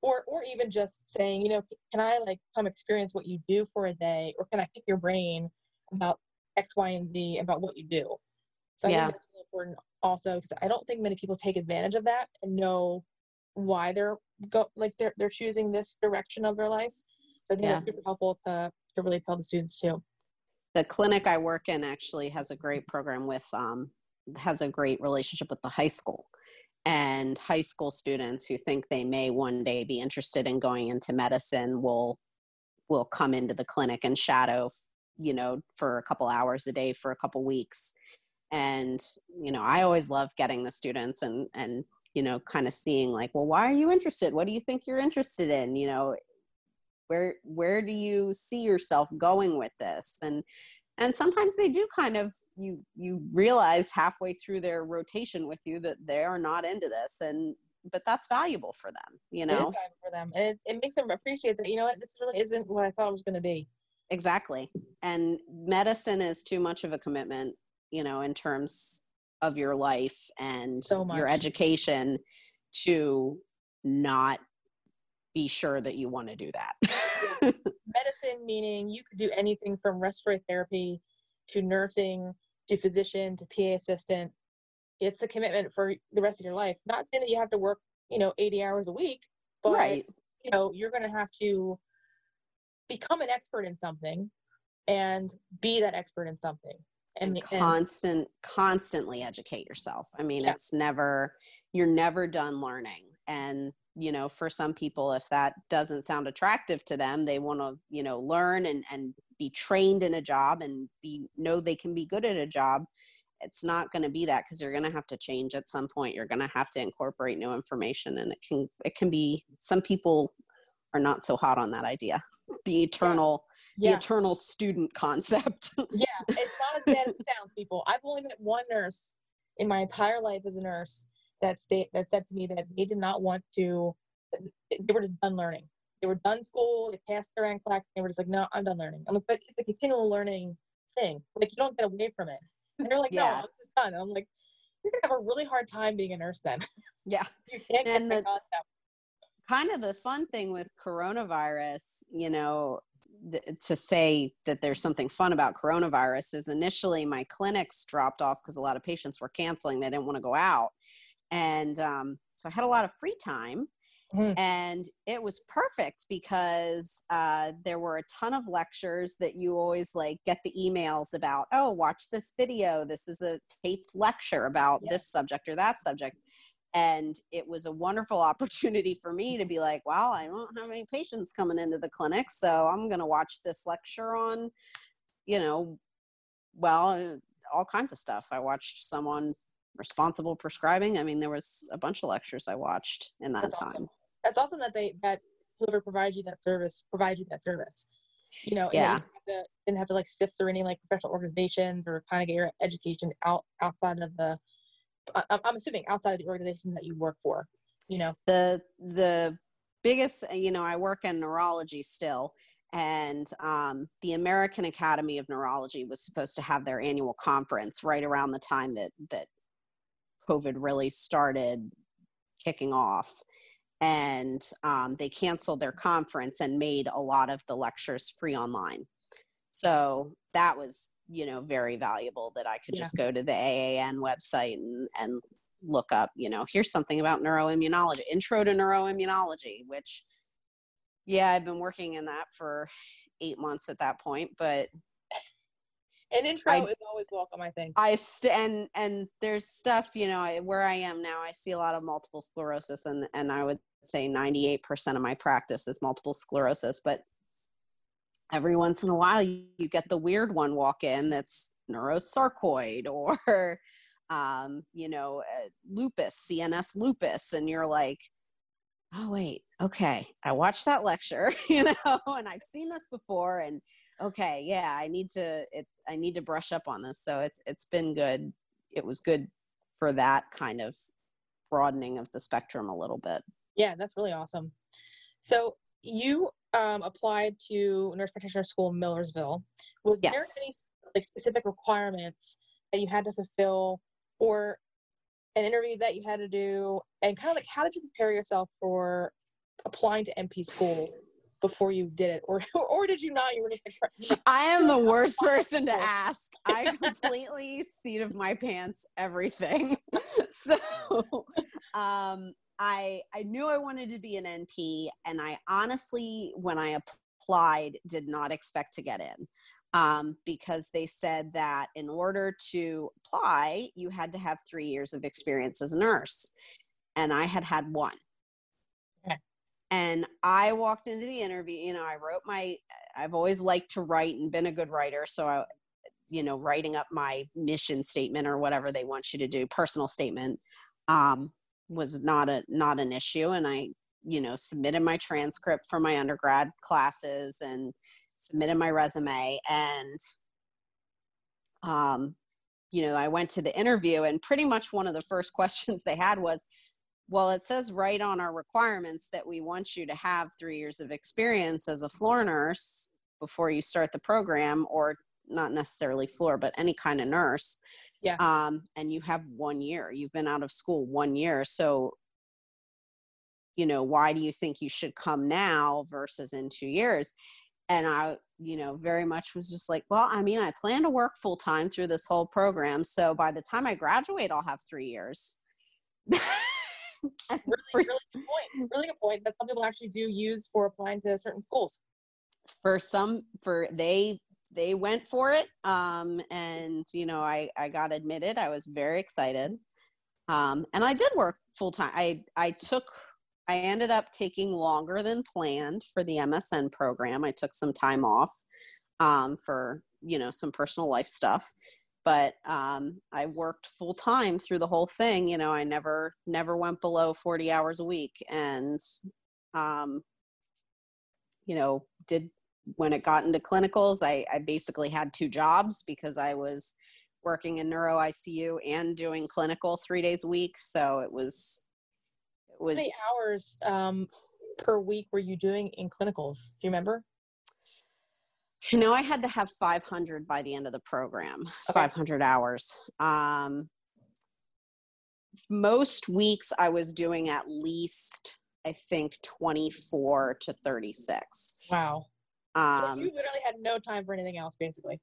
or or even just saying, you know, can I like come experience what you do for a day? Or can I pick your brain about X, Y, and Z about what you do? So I yeah. think that's really important also, because I don't think many people take advantage of that and know why they're go like they're they're choosing this direction of their life. So I think yeah. that's super helpful to to really tell the students too. The clinic I work in actually has a great program with um has a great relationship with the high school, and high school students who think they may one day be interested in going into medicine will will come into the clinic and shadow, you know, for a couple hours a day for a couple weeks. And you know, I always love getting the students and and you know, kind of seeing like, well, why are you interested? What do you think you're interested in? You know, where, where do you see yourself going with this? And, and sometimes they do kind of, you, you realize halfway through their rotation with you that they are not into this, and, but that's valuable for them, you know, it is valuable for them. And it, it makes them appreciate that, you know what, this really isn't what I thought it was going to be. Exactly. And medicine is too much of a commitment, you know, in terms of your life and so your education to not be sure that you want to do that. Yeah. Medicine, meaning you could do anything from respiratory therapy to nursing, to physician, to P A assistant. It's a commitment for the rest of your life. Not saying that you have to work, you know, eighty hours a week, but right. you know, you're going to have to become an expert in something and be that expert in something. And, and constant, and, constantly educate yourself. I mean, yeah. it's never, you're never done learning. And, you know, for some people, if that doesn't sound attractive to them, they want to, you know, learn and, and be trained in a job and be, know they can be good at a job. It's not going to be that, because you're going to have to change at some point. You're going to have to incorporate new information, and it can, it can be, some people are not so hot on that idea. The eternal, yeah. the eternal student concept. Yeah, it's not as bad as it sounds, people. I've only met one nurse in my entire life as a nurse that sta- that said to me that they did not want to, they were just done learning. They were done school, they passed their N C L E X, and they were just like, no, I'm done learning. I'm like, but it's a continual learning thing. Like, you don't get away from it. And they're like, no, yeah. I'm just done. And I'm like, you're going to have a really hard time being a nurse then. Yeah. You can't get and the, the concept. Kind of the fun thing with coronavirus, you know, th- to say that there's something fun about coronavirus is initially my clinics dropped off because a lot of patients were canceling. They didn't want to go out. And um, so I had a lot of free time, Mm-hmm. And it was perfect because uh, there were a ton of lectures that you always like get the emails about, oh, watch this video. This is a taped lecture about yes. this subject or that subject. And it was a wonderful opportunity for me to be like, wow, I don't have any patients coming into the clinic. So I'm going to watch this lecture on, you know, well, all kinds of stuff. I watched some on responsible prescribing. I mean, there was a bunch of lectures I watched in that That's time. Awesome. That's awesome that they, that whoever provides you that service, provides you that service, you know, yeah. and you have to, didn't have to like sift through any like professional organizations or kind of get your education out outside of the, I'm assuming outside of the organization that you work for, you know? The, the biggest, you know, I work in neurology still, and um, the American Academy of Neurology was supposed to have their annual conference right around the time that, that COVID really started kicking off. And um, they canceled their conference and made a lot of the lectures free online. So that was, you know, very valuable that I could yeah. just go to the A A N website and, and look up, you know, here's something about neuroimmunology, intro to neuroimmunology, which, yeah, I've been working in that for eight months at that point, but. An intro I, is always welcome, I think. I st- and, and there's stuff, you know, I, where I am now, I see a lot of multiple sclerosis, and, and I would say ninety-eight percent of my practice is multiple sclerosis, but every once in a while, you get the weird one walk in that's neurosarcoid or, um, you know, uh, lupus, C N S lupus. And you're like, oh, wait, okay. I watched that lecture, you know, and I've seen this before. And okay, yeah, I need to, it, I need to brush up on this. So it's, it's been good. It was good for that kind of broadening of the spectrum a little bit. Yeah, that's really awesome. So you Um, applied to nurse practitioner school in Millersville. Was yes. there any like specific requirements that you had to fulfill, or an interview that you had to do, and kind of like how did you prepare yourself for applying to N P school before you did it, or or did you not? You were just like, I am the worst person to ask. I completely seat of my pants everything. So, um. I, I knew I wanted to be an N P, and I honestly, when I applied, did not expect to get in um, because they said that in order to apply, you had to have three years of experience as a nurse, and I had had one. Okay. And I walked into the interview, you know, I wrote my, I've always liked to write and been a good writer, so I, you know, writing up my mission statement or whatever they want you to do, personal statement, um, was not a, not an issue. And I, you know, submitted my transcript for my undergrad classes and submitted my resume. And, um, you know, I went to the interview, and pretty much one of the first questions they had was, well, it says right on our requirements that we want you to have three years of experience as a floor nurse before you start the program, or not necessarily floor, but any kind of nurse. Yeah. Um, and you have one year, you've been out of school one year. So, you know, why do you think you should come now versus in two years? And I, you know, very much was just like, well, I mean, I plan to work full time through this whole program. So by the time I graduate, I'll have three years. really, really good point. Really good point. That some people actually do use for applying to certain schools. For some, for they, They went for it. Um, and, you know, I, I got admitted. I was very excited. Um, and I did work full time. I, I took, I ended up taking longer than planned for the M S N program. I took some time off um, for, you know, some personal life stuff, but um, I worked full time through the whole thing. You know, I never, never went below forty hours a week, and, um, you know, did, when it got into clinicals, I, I basically had two jobs because I was working in neuro I C U and doing clinical three days a week. So it was, it was. How many hours um, per week were you doing in clinicals? Do you remember? You know, I had to have five hundred by the end of the program, okay. five hundred hours. Um, most weeks I was doing at least, I think, twenty-four to thirty-six. Wow. Um, so you literally had no time for anything else, basically.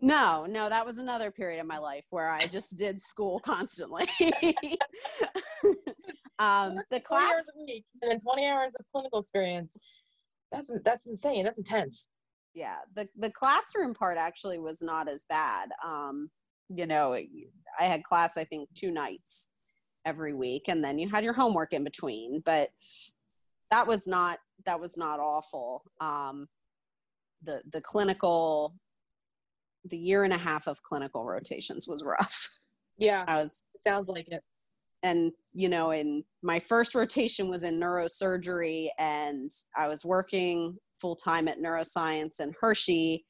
No, no, that was another period of my life where I just did school constantly. Um, the class week and then twenty hours of clinical experience. That's, that's insane. That's intense. Yeah. The, the classroom part actually was not as bad. Um, you know, I had class, I think two nights every week, and then you had your homework in between, but that was not, that was not awful. Um, the, the clinical, the year and a half of clinical rotations was rough. Yeah. I was, sounds like it. And, you know, in my first rotation was in neurosurgery, and I was working full time at neuroscience in Hershey,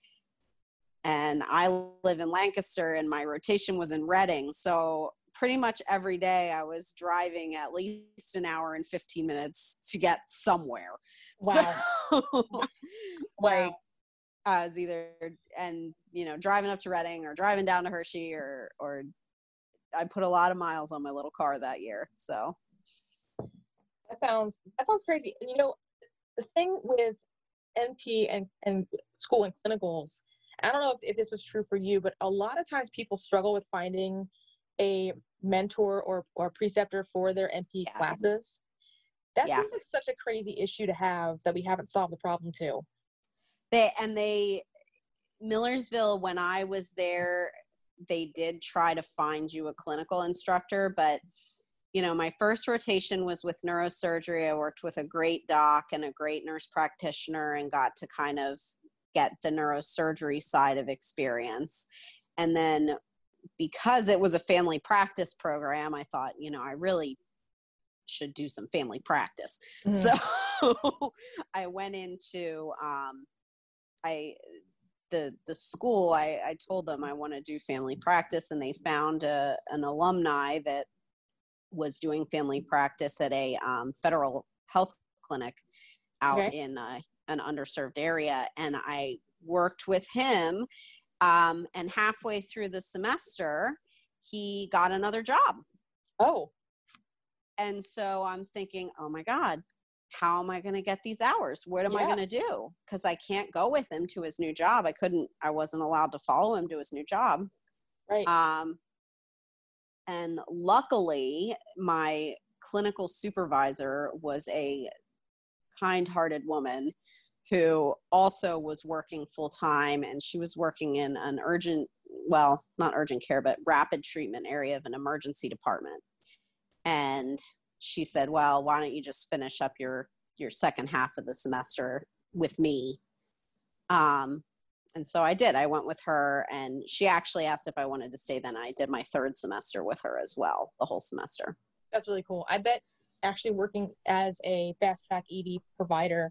and I live in Lancaster, and my rotation was in Reading. So pretty much every day I was driving at least an hour and fifteen minutes to get somewhere. Wow. So, like, I was either, and, you know, driving up to Reading or driving down to Hershey, or, or, I put a lot of miles on my little car that year. So that sounds, that sounds crazy. And you know, the thing with N P and, and school and clinicals, I don't know if, if this was true for you, but a lot of times people struggle with finding a mentor or, or preceptor for their N P yeah. classes. That yeah. seems like such a crazy issue to have that we haven't solved the problem to. They, and they, Millersville, when I was there, they did try to find you a clinical instructor, but, you know, my first rotation was with neurosurgery. I worked with a great doc and a great nurse practitioner and got to kind of get the neurosurgery side of experience. And then because it was a family practice program, I thought, you know, I really should do some family practice. Mm. So I went into, um, I, The, the school, I, I told them I want to do family practice, and they found a, an alumni that was doing family practice at a um, federal health clinic out okay. in uh, an underserved area. And I worked with him, um, and halfway through the semester, he got another job. Oh. And so I'm thinking, oh my God, how am I going to get these hours? What am yeah. I going to do? Because I can't go with him to his new job. I couldn't, I wasn't allowed to follow him to his new job. Right. Um, and luckily, my clinical supervisor was a kind-hearted woman who also was working full-time, and she was working in an urgent, well, not urgent care, but rapid treatment area of an emergency department. And she said, well, why don't you just finish up your, your second half of the semester with me? Um, and so I did. I went with her, and she actually asked if I wanted to stay then. I did my third semester with her as well, the whole semester. That's really cool. I bet actually working as a fast track E D provider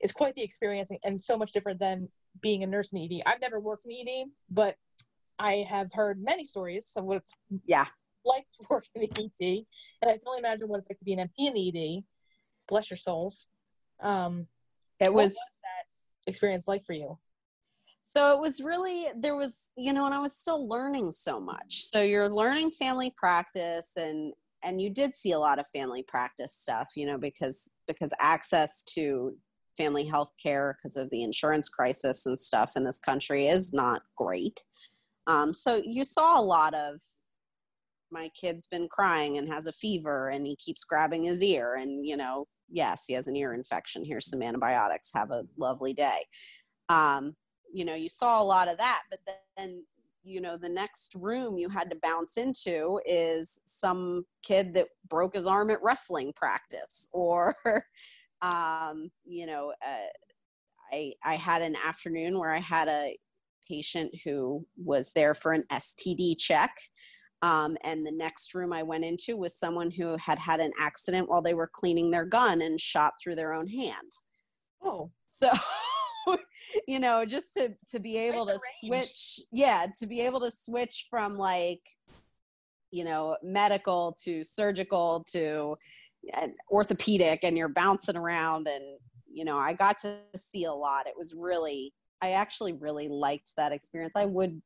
is quite the experience, and so much different than being a nurse in the E D. I've never worked in the E D, but I have heard many stories of what it's yeah. like to work in the E D, and I can only imagine what it's like to be an M P in the E D. Bless your souls. Um, it was, what was that experience like for you? So it was really, there was, you know, and I was still learning so much. So you're learning family practice, and and you did see a lot of family practice stuff, you know, because because access to family health care because of the insurance crisis and stuff in this country is not great. Um, so you saw a lot of, my kid's been crying and has a fever and he keeps grabbing his ear and, you know, yes, he has an ear infection. Here's some antibiotics. Have a lovely day. Um, you know, you saw a lot of that, but then, you know, the next room you had to bounce into is some kid that broke his arm at wrestling practice or, um, you know, uh, I, I had an afternoon where I had a patient who was there for an S T D check. Um, and the next room I went into was someone who had had an accident while they were cleaning their gun and shot through their own hand. Oh, so, you know, just to, to be able to switch. Yeah. To be able to switch from like, you know, medical to surgical to uh, orthopedic, and you're bouncing around, and, you know, I got to see a lot. It was really, I actually really liked that experience. I would,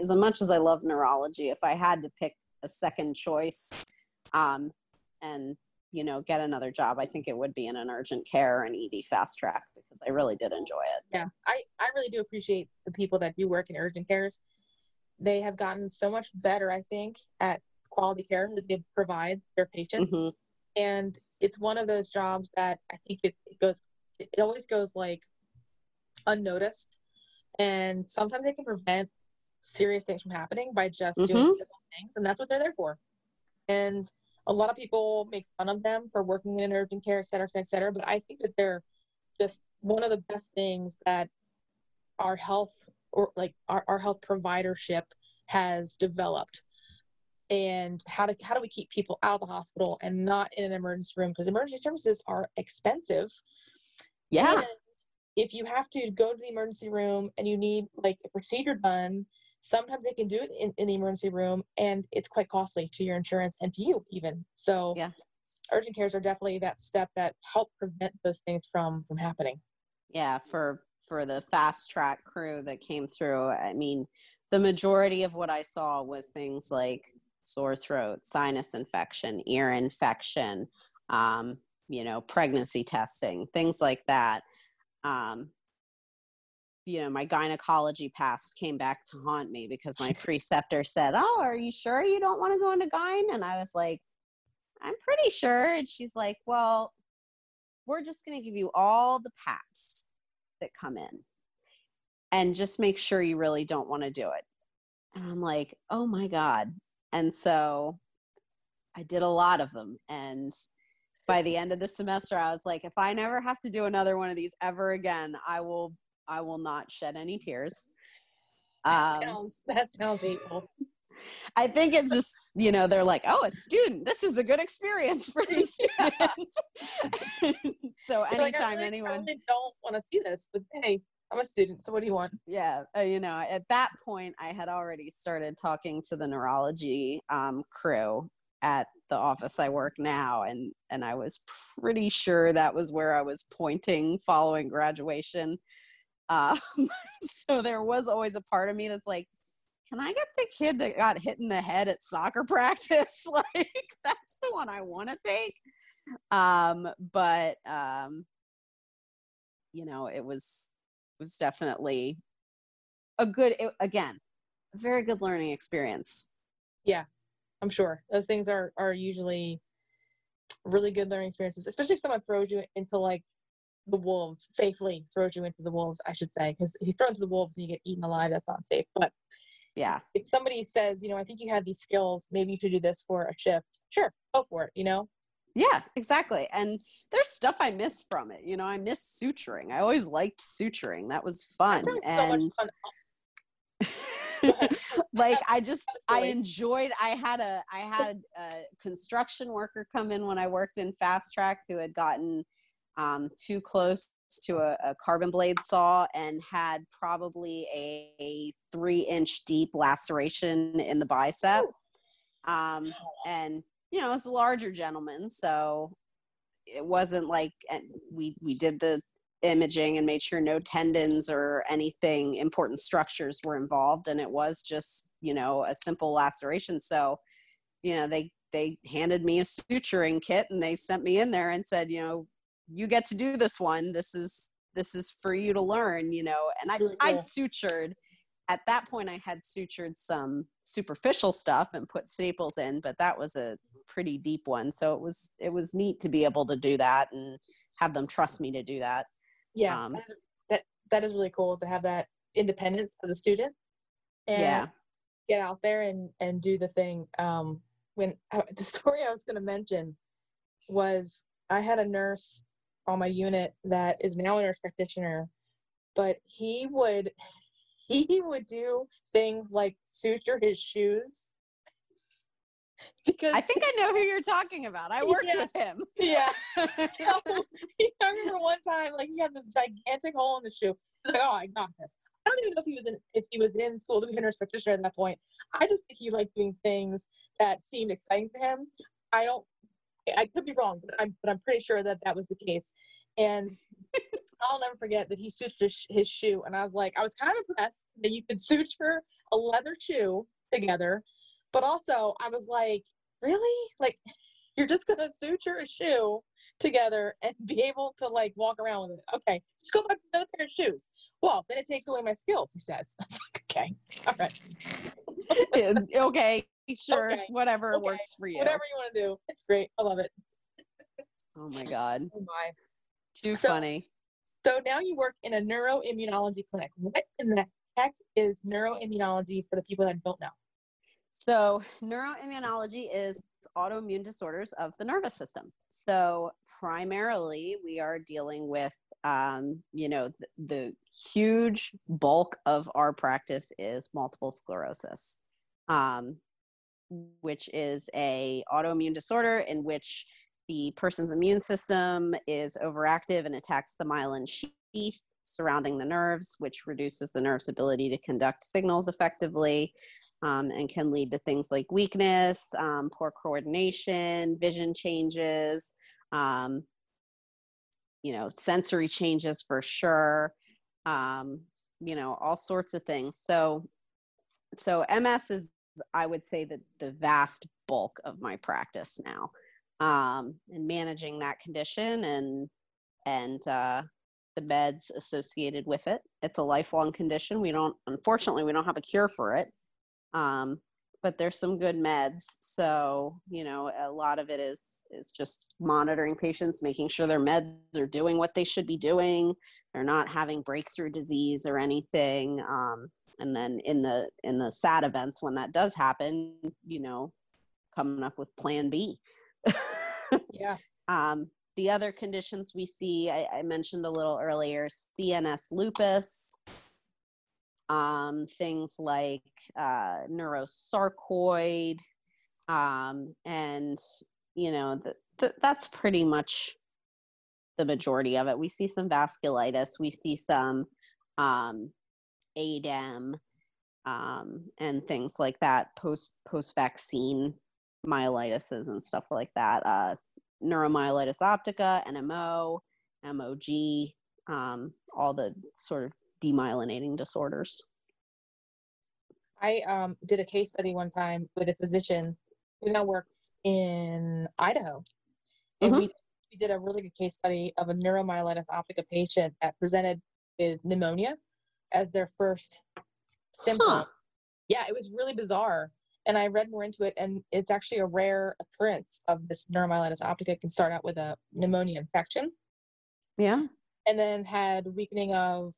as much as I love neurology, if I had to pick a second choice um, and, you know, get another job, I think it would be in an urgent care or an E D fast track, because I really did enjoy it. Yeah. I, I really do appreciate the people that do work in urgent cares. They have gotten so much better, I think, at quality care that they provide their patients. Mm-hmm. And it's one of those jobs that I think it's, it goes, it always goes like unnoticed. And sometimes they can prevent serious things from happening by just mm-hmm. doing simple things. And that's what they're there for. And a lot of people make fun of them for working in an urgent care, et cetera, et cetera. But I think that they're just one of the best things that our health or like our, our health providership has developed. And how to how do we keep people out of the hospital and not in an emergency room? Because emergency services are expensive. Yeah. And if you have to go to the emergency room and you need like a procedure done, sometimes they can do it in, in the emergency room, and it's quite costly to your insurance and to you even. So yeah. urgent cares are definitely that step that help prevent those things from, from happening. Yeah. For, for the fast track crew that came through, I mean, the majority of what I saw was things like sore throat, sinus infection, ear infection, um, you know, pregnancy testing, things like that. Um, you know, my gynecology past came back to haunt me because my preceptor said, "Oh, are you sure you don't want to go into gyne?" And I was like, "I'm pretty sure." And she's like, "Well, we're just going to give you all the paps that come in and just make sure you really don't want to do it." And I'm like, "Oh my God." And so I did a lot of them. And by the end of the semester, I was like, if I never have to do another one of these ever again, I will I will not shed any tears. Um, that sounds, that sounds evil. I think it's just, you know, they're like, oh, a student. This is a good experience for the students. So anytime like, I really, anyone. I really don't want to see this, but hey, I'm a student, so what do you want? Yeah, you know, at that point, I had already started talking to the neurology um, crew at the office I work now, and and I was pretty sure that was where I was pointing following graduation. Um, so there was always a part of me that's like, can I get the kid that got hit in the head at soccer practice? Like, that's the one I want to take. Um, but, um, you know, it was, it was definitely a good, it, again, a very good learning experience. Yeah, I'm sure. Those things are, are usually really good learning experiences, especially if someone throws you into like the wolves, safely throws you into the wolves, I should say, because if you throw into the wolves and you get eaten alive, that's not safe. But yeah, if somebody says, you know, I think you have these skills, maybe you should do this for a shift. Sure, go for it, you know? Yeah, exactly. And there's stuff I miss from it. You know, I miss suturing. I always liked suturing. That was fun. That and so much fun. Like, I just, I enjoyed, I had a, I had a construction worker come in when I worked in Fast Track who had gotten um, too close to a, a carbon blade saw and had probably a, a three inch deep laceration in the bicep. Um, and, you know, it was a larger gentleman. So it wasn't like we, we did the imaging and made sure no tendons or anything important structures were involved. And it was just, you know, a simple laceration. So, you know, they, they handed me a suturing kit and they sent me in there and said, you know, you get to do this one. This is, this is for you to learn, you know, and I, I'd sutured at that point. I had sutured some superficial stuff and put staples in, but that was a pretty deep one. So it was, it was neat to be able to do that and have them trust me to do that. Yeah. Um, that, that is really cool to have that independence as a student and yeah. get out there and, and do the thing. Um, when I, the story I was going to mention was I had a nurse on my unit that is now a nurse practitioner, but he would he would do things like suture his shoes. Because I think I know who you're talking about. I worked yeah, with him. Yeah. So, I remember one time, like, he had this gigantic hole in the shoe. He's like, "Oh, I got this." I don't even know if he was in if he was in school to be a nurse practitioner at that point. I just think he liked doing things that seemed exciting to him. I don't. I could be wrong, but I'm, but I'm pretty sure that that was the case. And I'll never forget that he sutured his, his shoe. And I was like, I was kind of impressed that you could suture a leather shoe together. But also I was like, really? Like, you're just going to suture a shoe together and be able to like walk around with it. Okay. Just go buy another pair of shoes. Well, then it takes away my skills, he says. I was like, okay. All right. Okay. sure, okay. whatever okay. works for you. Whatever you want to do. It's great. I love it. Oh my God. Oh my. Too so, funny. So now you work in a neuroimmunology clinic. What in the heck is neuroimmunology for the people that don't know? So neuroimmunology is autoimmune disorders of the nervous system. So primarily we are dealing with, um, you know, the, the huge bulk of our practice is multiple sclerosis, um, which is a autoimmune disorder in which the person's immune system is overactive and attacks the myelin sheath surrounding the nerves, which reduces the nerve's ability to conduct signals effectively, um, and can lead to things like weakness, um, poor coordination, vision changes, um, you know, sensory changes for sure, um, you know, all sorts of things. So, so M S is, I would say, that the vast bulk of my practice now. Um, and managing that condition and, and, uh, the meds associated with it. It's a lifelong condition. We don't, unfortunately, we don't have a cure for it. Um, but there's some good meds. So, you know, a lot of it is, is just monitoring patients, making sure their meds are doing what they should be doing. They're not having breakthrough disease or anything. Um, and then in the, in the sad events, when that does happen, you know, coming up with plan B. Yeah. Um, the other conditions we see, I, I mentioned a little earlier, C N S lupus, um, things like uh, neurosarcoid, um, and, you know, th th that's pretty much the majority of it. We see some vasculitis, we see some um, A D E M, um, and things like that, post, post-vaccine myelitises and stuff like that, uh, neuromyelitis optica, N M O, M O G, um, all the sort of demyelinating disorders. I um, did a case study one time with a physician who now works in Idaho. And mm-hmm. we, we did a really good case study of a neuromyelitis optica patient that presented with pneumonia as their first symptom. Huh. Yeah, it was really bizarre. And I read more into it, and it's actually a rare occurrence of this neuromyelitis optica. It can start out with a pneumonia infection. Yeah. And then had weakening of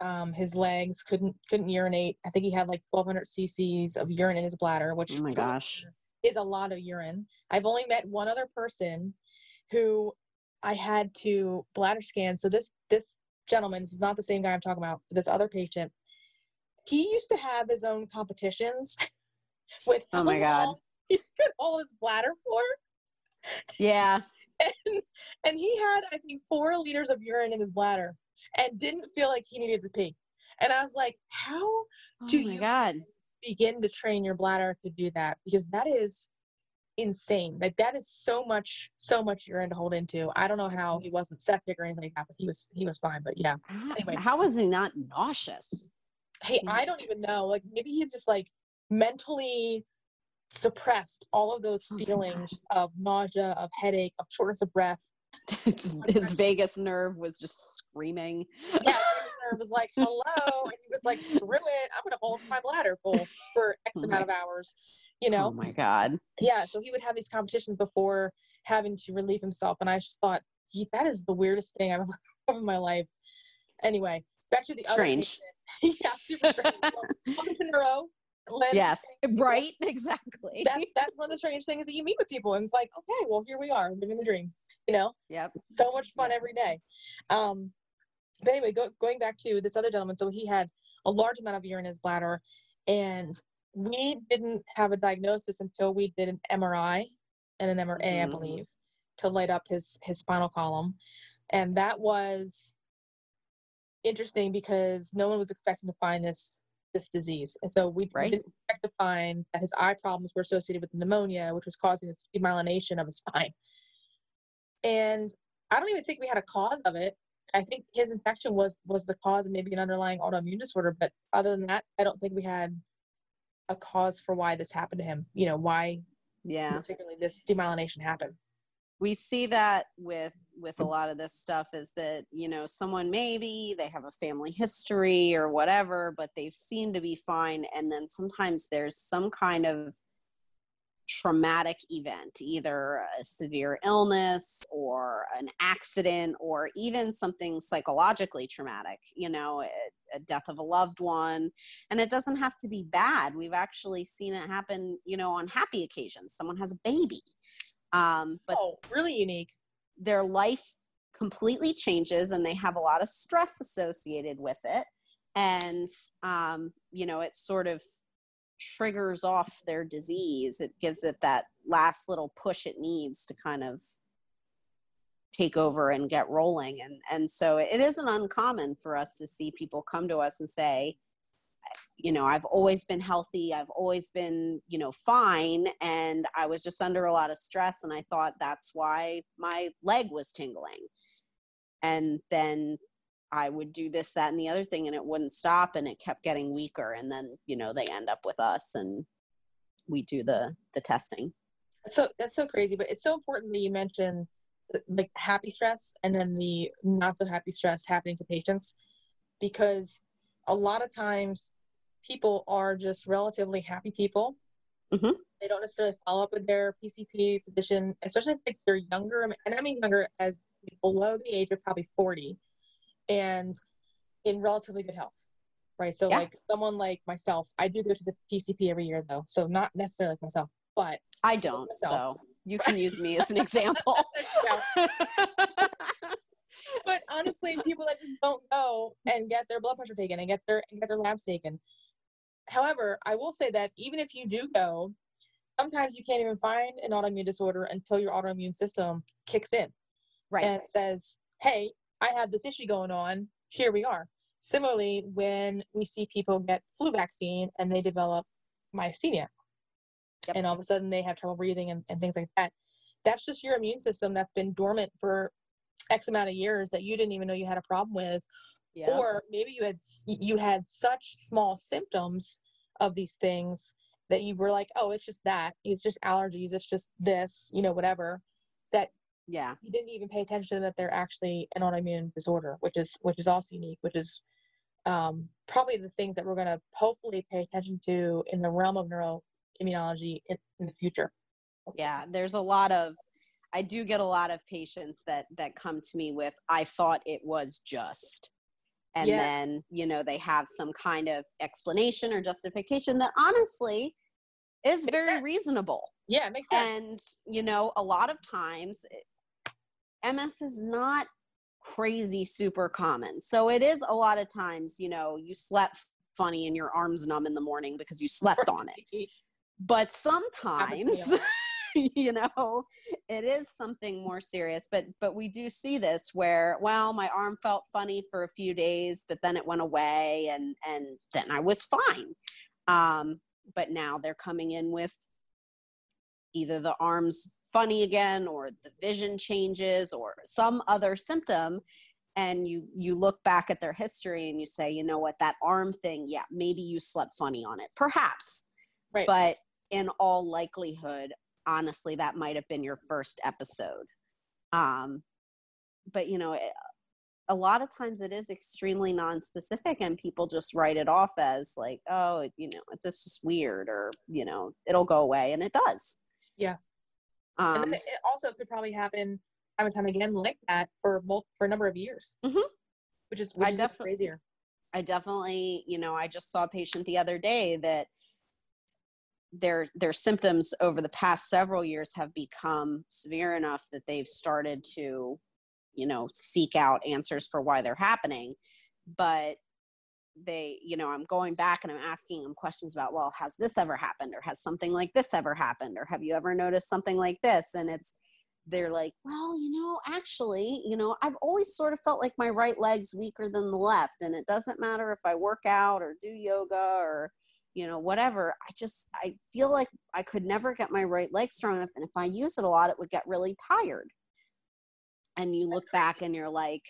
um, his legs, couldn't couldn't urinate. I think he had like twelve hundred c c's of urine in his bladder, which oh my gosh. is a lot of urine. I've only met one other person who I had to bladder scan. So this, this gentleman, this is not the same guy I'm talking about, but this other patient, he used to have his own competitions. With oh my god, he could hold his bladder for. Yeah, and and he had I think four liters of urine in his bladder and didn't feel like he needed to pee. And I was like, how do oh my you god. begin to train your bladder to do that? Because that is insane. Like that is so much, so much urine to hold into. I don't know how he wasn't septic or anything like that, but he was he was fine. But yeah, how, anyway, how was he not nauseous? Hey, I don't even know. Like maybe he just like. mentally suppressed all of those feelings oh of nausea, of headache, of shortness of breath. His, his vagus nerve was just screaming. Yeah, his vagus nerve was like, hello. And he was like, screw it. I'm going to hold my bladder full for X oh amount of hours, you know? Oh my God. Yeah. So he would have these competitions before having to relieve himself. And I just thought, that is the weirdest thing I've ever heard in my life. Anyway, back to the strange. other patient. Yeah, super strange. So, welcome to neuro. Let yes right exactly that's, that's one of the strange things that you meet with people, and it's like, okay, well, here we are living the dream, you know. Yep. So much fun every day. Um but anyway, go, going back to this other gentleman, so he had a large amount of urine in his bladder, and we didn't have a diagnosis until we did an M R I and an M R A, mm-hmm. I believe, to light up his his spinal column. And that was interesting because no one was expecting to find this this disease. And so we, right. we didn't expect to find that his eye problems were associated with pneumonia, which was causing this demyelination of his spine. And I don't even think we had a cause of it. I think his infection was, was the cause of maybe an underlying autoimmune disorder. But other than that, I don't think we had a cause for why this happened to him. You know, why yeah. particularly this demyelination happened. We see that with, with a lot of this stuff is that, you know, someone maybe they have a family history or whatever, but they seem to be fine. And then sometimes there's some kind of traumatic event, either a severe illness or an accident or even something psychologically traumatic, you know, a, a death of a loved one. And it doesn't have to be bad. We've actually seen it happen, you know, on happy occasions. Someone has a baby. Um, but oh, really unique. Their life completely changes and they have a lot of stress associated with it. And, um, you know, it sort of triggers off their disease. It gives it that last little push it needs to kind of take over and get rolling. And, and so it isn't uncommon for us to see people come to us and say, you know, I've always been healthy. I've always been, you know, fine. And I was just under a lot of stress. And I thought that's why my leg was tingling. And then I would do this, that, and the other thing, and it wouldn't stop, and it kept getting weaker. And then, you know, they end up with us, and we do the the testing. So that's so crazy, but it's so important that you mention like happy stress and then the not so happy stress happening to patients, because a lot of times people are just relatively happy people. Mm-hmm. They don't necessarily follow up with their P C P physician, especially if they're younger, and I mean younger as below the age of probably forty. And in relatively good health, right? So yeah. Like someone like myself, I do go to the P C P every year though. So not necessarily like myself, but I don't. Myself. So you can use me as an example. But honestly, people that just don't go and get their blood pressure taken and get their, and get their labs taken. However, I will say that even if you do go, sometimes you can't even find an autoimmune disorder until your autoimmune system kicks in. Right. And says, hey, I have this issue going on, here we are. Similarly, when we see people get flu vaccine and they develop myasthenia, yep. and all of a sudden they have trouble breathing and, and things like that, that's just your immune system that's been dormant for X amount of years that you didn't even know you had a problem with. Yeah. Or maybe you had you had such small symptoms of these things that you were like, oh, it's just that, it's just allergies, it's just this, you know, whatever, that yeah, you didn't even pay attention that they're actually an autoimmune disorder, which is which is also unique, which is um, probably the things that we're going to hopefully pay attention to in the realm of neuroimmunology in, in the future. Yeah, there's a lot of, I do get a lot of patients that that come to me with, I thought it was just, and yeah. then, you know, they have some kind of explanation or justification that honestly is makes very sense. Reasonable. Yeah, it makes sense. And, you know, a lot of times it, M S is not crazy super common. So it is a lot of times, you know, you slept funny and your arm's numb in the morning because you slept on it. But sometimes, you know, it is something more serious. But but we do see this where, well, my arm felt funny for a few days, but then it went away and, and then I was fine. Um, but now they're coming in with either the arm's funny again, or the vision changes, or some other symptom. And you, you look back at their history and you say, you know what, that arm thing, yeah, maybe you slept funny on it, perhaps. Right. But in all likelihood, honestly, that might have been your first episode. Um, but, you know, it, a lot of times it is extremely nonspecific and people just write it off as like, oh, you know, it's just weird, or, you know, it'll go away, and it does. Yeah. Um, and then it also could probably happen time and time again like that for mul- for a number of years, mm-hmm. which is, which I is defi- crazier. I definitely, you know, I just saw a patient the other day that their their symptoms over the past several years have become severe enough that they've started to, you know, seek out answers for why they're happening. But they, you know, I'm going back and I'm asking them questions about, well, has this ever happened? Or has something like this ever happened? Or have you ever noticed something like this? And it's, they're like, well, you know, actually, you know, I've always sort of felt like my right leg's weaker than the left. And it doesn't matter if I work out or do yoga or, you know, whatever. I just, I feel like I could never get my right leg strong enough. And if I use it a lot, it would get really tired. And you look back and you're like,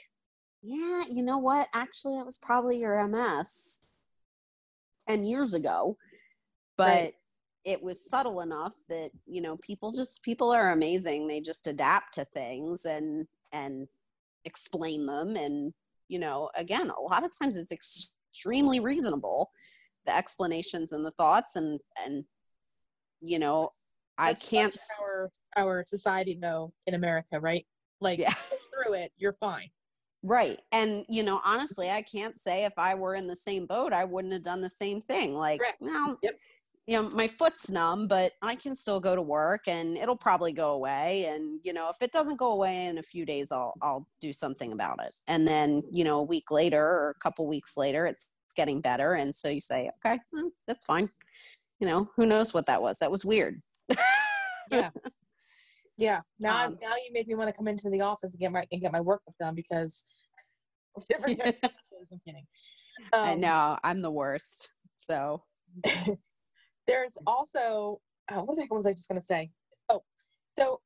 yeah, you know what? Actually, that was probably your M S ten years ago, but right. It was subtle enough that, you know, people just, people are amazing. They just adapt to things and, and explain them. And, you know, again, a lot of times it's extremely reasonable, the explanations and the thoughts and, and, you know, I can't. Our, our society know in America, right? Like, yeah. Through it, you're fine. Right. And, you know, honestly, I can't say if I were in the same boat, I wouldn't have done the same thing. Like, no, yep. You know, my foot's numb, but I can still go to work and it'll probably go away. And, you know, if it doesn't go away in a few days, I'll, I'll do something about it. And then, you know, a week later or a couple weeks later, it's getting better. And so you say, okay, well, that's fine. You know, who knows what that was? That was weird. Yeah. Yeah. Now, um, now you make me want to come into the office and get my, and get my work done because different yeah. I'm kidding. Um, I know I'm the worst. So there's also, oh, what the heck was I just going to say? Oh, so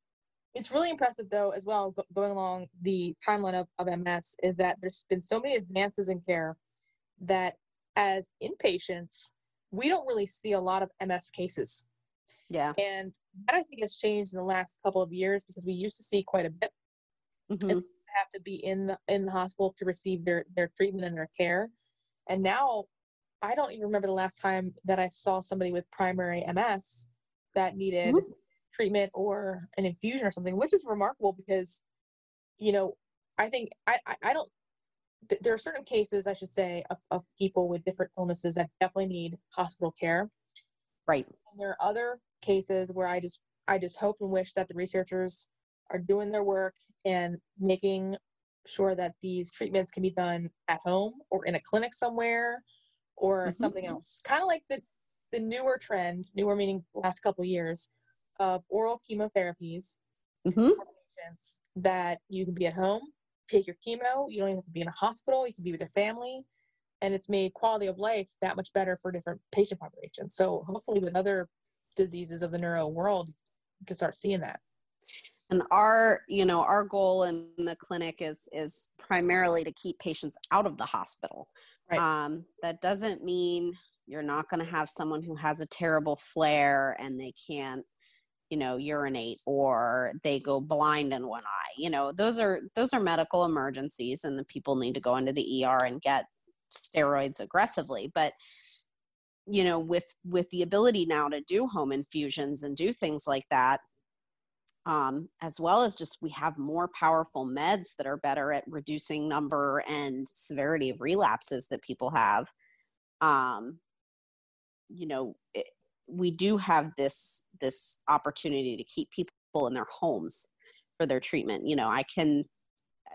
it's really impressive though, as well, go, going along the timeline of, of M S is that there's been so many advances in care that as inpatients, we don't really see a lot of M S cases. Yeah. And that I think has changed in the last couple of years because we used to see quite a bit. Mm-hmm. And have to be in the, in the hospital to receive their, their treatment and their care. And now I don't even remember the last time that I saw somebody with primary M S that needed mm-hmm. treatment or an infusion or something, which is remarkable because, you know, I think I, I, I don't, th- there are certain cases I should say of, of people with different illnesses that definitely need hospital care. Right. And there are other cases where I just I just hope and wish that the researchers are doing their work and making sure that these treatments can be done at home or in a clinic somewhere or mm-hmm. something else. Kind of like the, the newer trend, newer meaning last couple of years, of oral chemotherapies mm-hmm. for patients that you can be at home, take your chemo, you don't even have to be in a hospital, you can be with your family. And it's made quality of life that much better for different patient populations. So hopefully with other diseases of the neuro world, you can start seeing that. And our, you know, our goal in the clinic is, is primarily to keep patients out of the hospital. Right. Um, that doesn't mean you're not going to have someone who has a terrible flare and they can't, you know, urinate or they go blind in one eye. You know, those are, those are medical emergencies and the people need to go into the E R and get steroids aggressively. But you know, with with the ability now to do home infusions and do things like that, um, as well as just we have more powerful meds that are better at reducing number and severity of relapses that people have. Um, you know, it, we do have this this opportunity to keep people in their homes for their treatment. You know, I can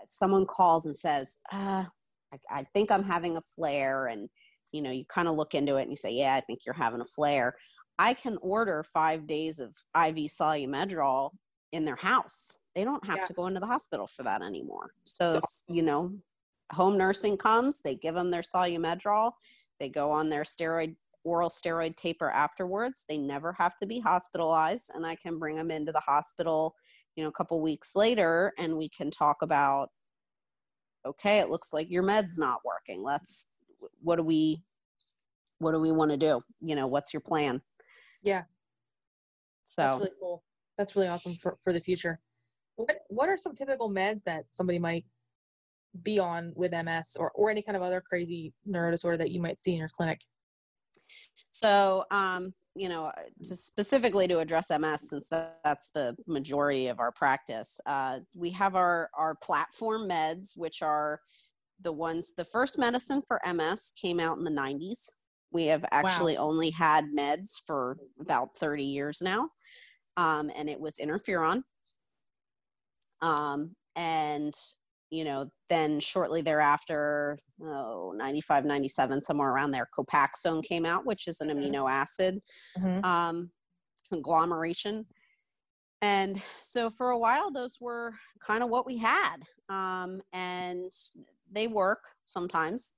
if someone calls and says, uh, I, I think I'm having a flare, and you know, you kind of look into it and you say, yeah, I think you're having a flare. I can order five days of I V SoluMedrol in their house. They don't have yeah. to go into the hospital for that anymore. So, you know, home nursing comes, they give them their SoluMedrol, they go on their steroid, oral steroid taper afterwards. They never have to be hospitalized. And I can bring them into the hospital, you know, a couple weeks later, and we can talk about, okay, it looks like your med's not working. Let's, what do we, what do we want to do? You know, what's your plan? Yeah. So that's really cool. That's really awesome for, for the future. What, what are some typical meds that somebody might be on with M S or, or any kind of other crazy neuro disorder that you might see in your clinic? So, um, you know, just specifically to address M S, since that's the majority of our practice, uh, we have our, our platform meds, which are the ones, the first medicine for M S came out in the nineties. We have actually wow. only had meds for about thirty years now. Um, and it was interferon. Um, and, you know, then shortly thereafter, oh, ninety-five, ninety-seven, somewhere around there, Copaxone came out, which is an mm-hmm. amino acid mm-hmm. um, conglomeration. And so for a while, those were kind of what we had. Um, and they work sometimes.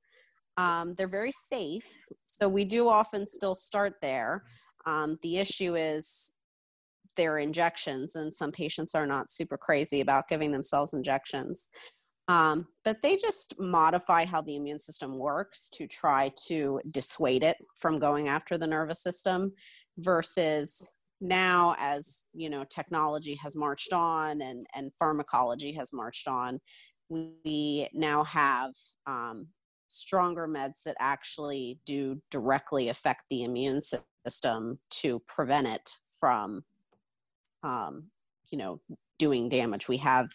Um, they're very safe. So we do often still start there. Um, the issue is their injections, and some patients are not super crazy about giving themselves injections. Um, but they just modify how the immune system works to try to dissuade it from going after the nervous system versus now as, you know, technology has marched on and, and pharmacology has marched on. We now have um, stronger meds that actually do directly affect the immune system to prevent it from um, you know, doing damage. We have,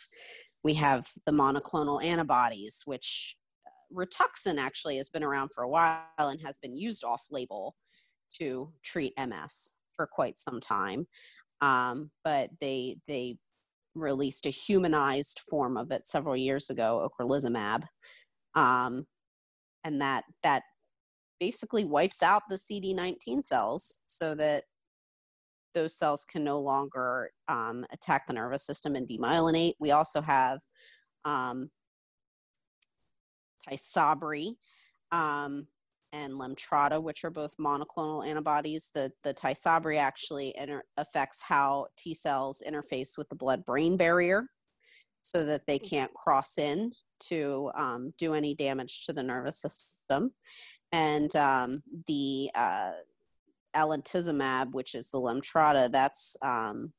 we have the monoclonal antibodies, which Rituxan actually has been around for a while and has been used off-label to treat M S for quite some time. Um, but they, they released a humanized form of it several years ago, ocrelizumab. Um, and that, that basically wipes out the C D nineteen cells so that those cells can no longer um, attack the nervous system and demyelinate. We also have um, Tysabri um, and Lemtrada, which are both monoclonal antibodies. The, the Tysabri actually inter- affects how T cells interface with the blood-brain barrier so that they can't cross in to um, do any damage to the nervous system. And um, the uh, alemtuzumab, which is the Lemtrada, that's, um,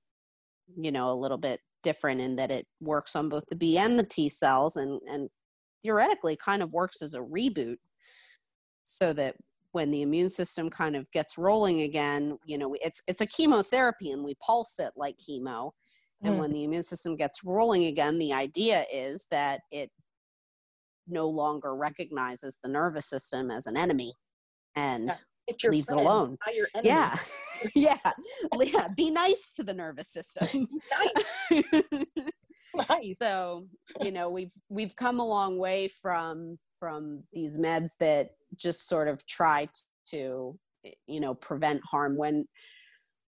you know, a little bit different in that it works on both the B and the T cells, and, and theoretically kind of works as a reboot so that when the immune system kind of gets rolling again, you know, it's, it's a chemotherapy and we pulse it like chemo. And mm. when the immune system gets rolling again, the idea is that it no longer recognizes the nervous system as an enemy and yeah. leaves friend, it alone. Your enemy. Yeah. yeah. Yeah. Be nice to the nervous system. Nice. Nice. So, you know, we've, we've come a long way from, from these meds that just sort of try to, you know, prevent harm. When,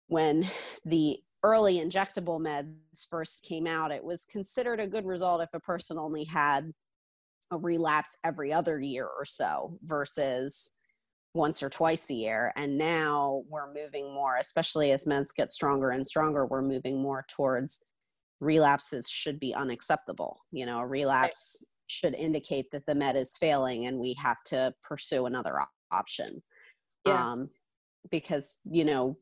when the early injectable meds first came out, it was considered a good result if a person only had a relapse every other year or so versus once or twice a year. And now we're moving more, especially as meds get stronger and stronger, we're moving more towards relapses should be unacceptable. You know, a relapse right. should indicate that the med is failing and we have to pursue another op- option. Yeah. Um, because, you know,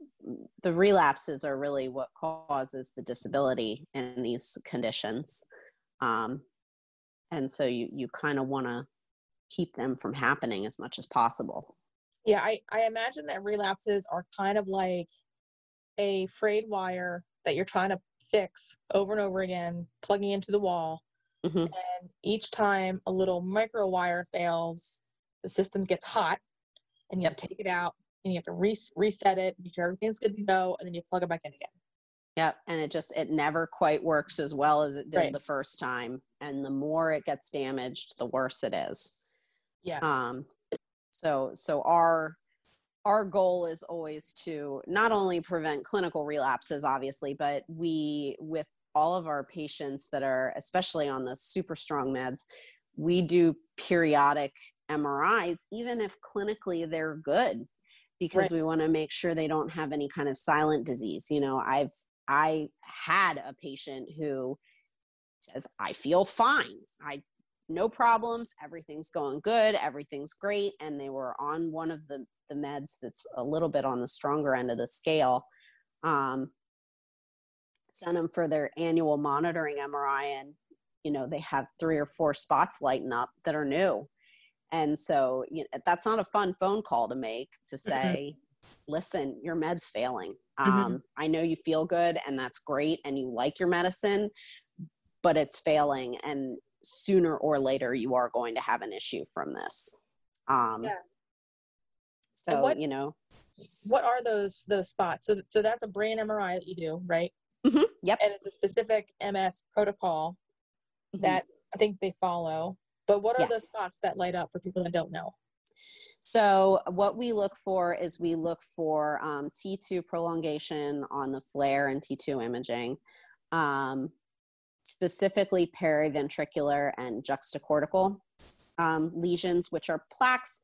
the relapses are really what causes the disability in these conditions. Um, and so you, you kind of want to keep them from happening as much as possible. Yeah. I, I imagine that relapses are kind of like a frayed wire that you're trying to fix over and over again, plugging into the wall. Mm-hmm. And each time a little micro wire fails, the system gets hot and you have to take it out and you have to re- reset it, make sure everything's good to go, and then you plug it back in again. Yep. And it just, it never quite works as well as it did right. the first time. And the more it gets damaged, the worse it is. Yeah. Um, so, so our, our goal is always to not only prevent clinical relapses, obviously, but we, with all of our patients that are, especially on the super strong meds, we do periodic M R Is, even if clinically they're good, because right. we want to make sure they don't have any kind of silent disease. You know, I've, I had a patient who says, I feel fine. I no problems. Everything's going good. Everything's great. And they were on one of the, the meds that's a little bit on the stronger end of the scale. Um, sent them for their annual monitoring M R I. And, you know, they have three or four spots lighting up that are new. And so, you know, that's not a fun phone call to make, to say, mm-hmm. listen, your med's failing. Um, mm-hmm. I know you feel good and that's great and you like your medicine, but it's failing. And sooner or later, you are going to have an issue from this. Um, yeah. So, what, you know. What are those those spots? So, so that's a brain M R I that you do, right? Mm-hmm. Yep. And it's a specific M S protocol mm-hmm. that I think they follow. But what are yes. the spots that light up for people that don't know? So what we look for is we look for um, T two prolongation on the flare and T two imaging, um, specifically periventricular and juxtacortical um, lesions, which are plaques,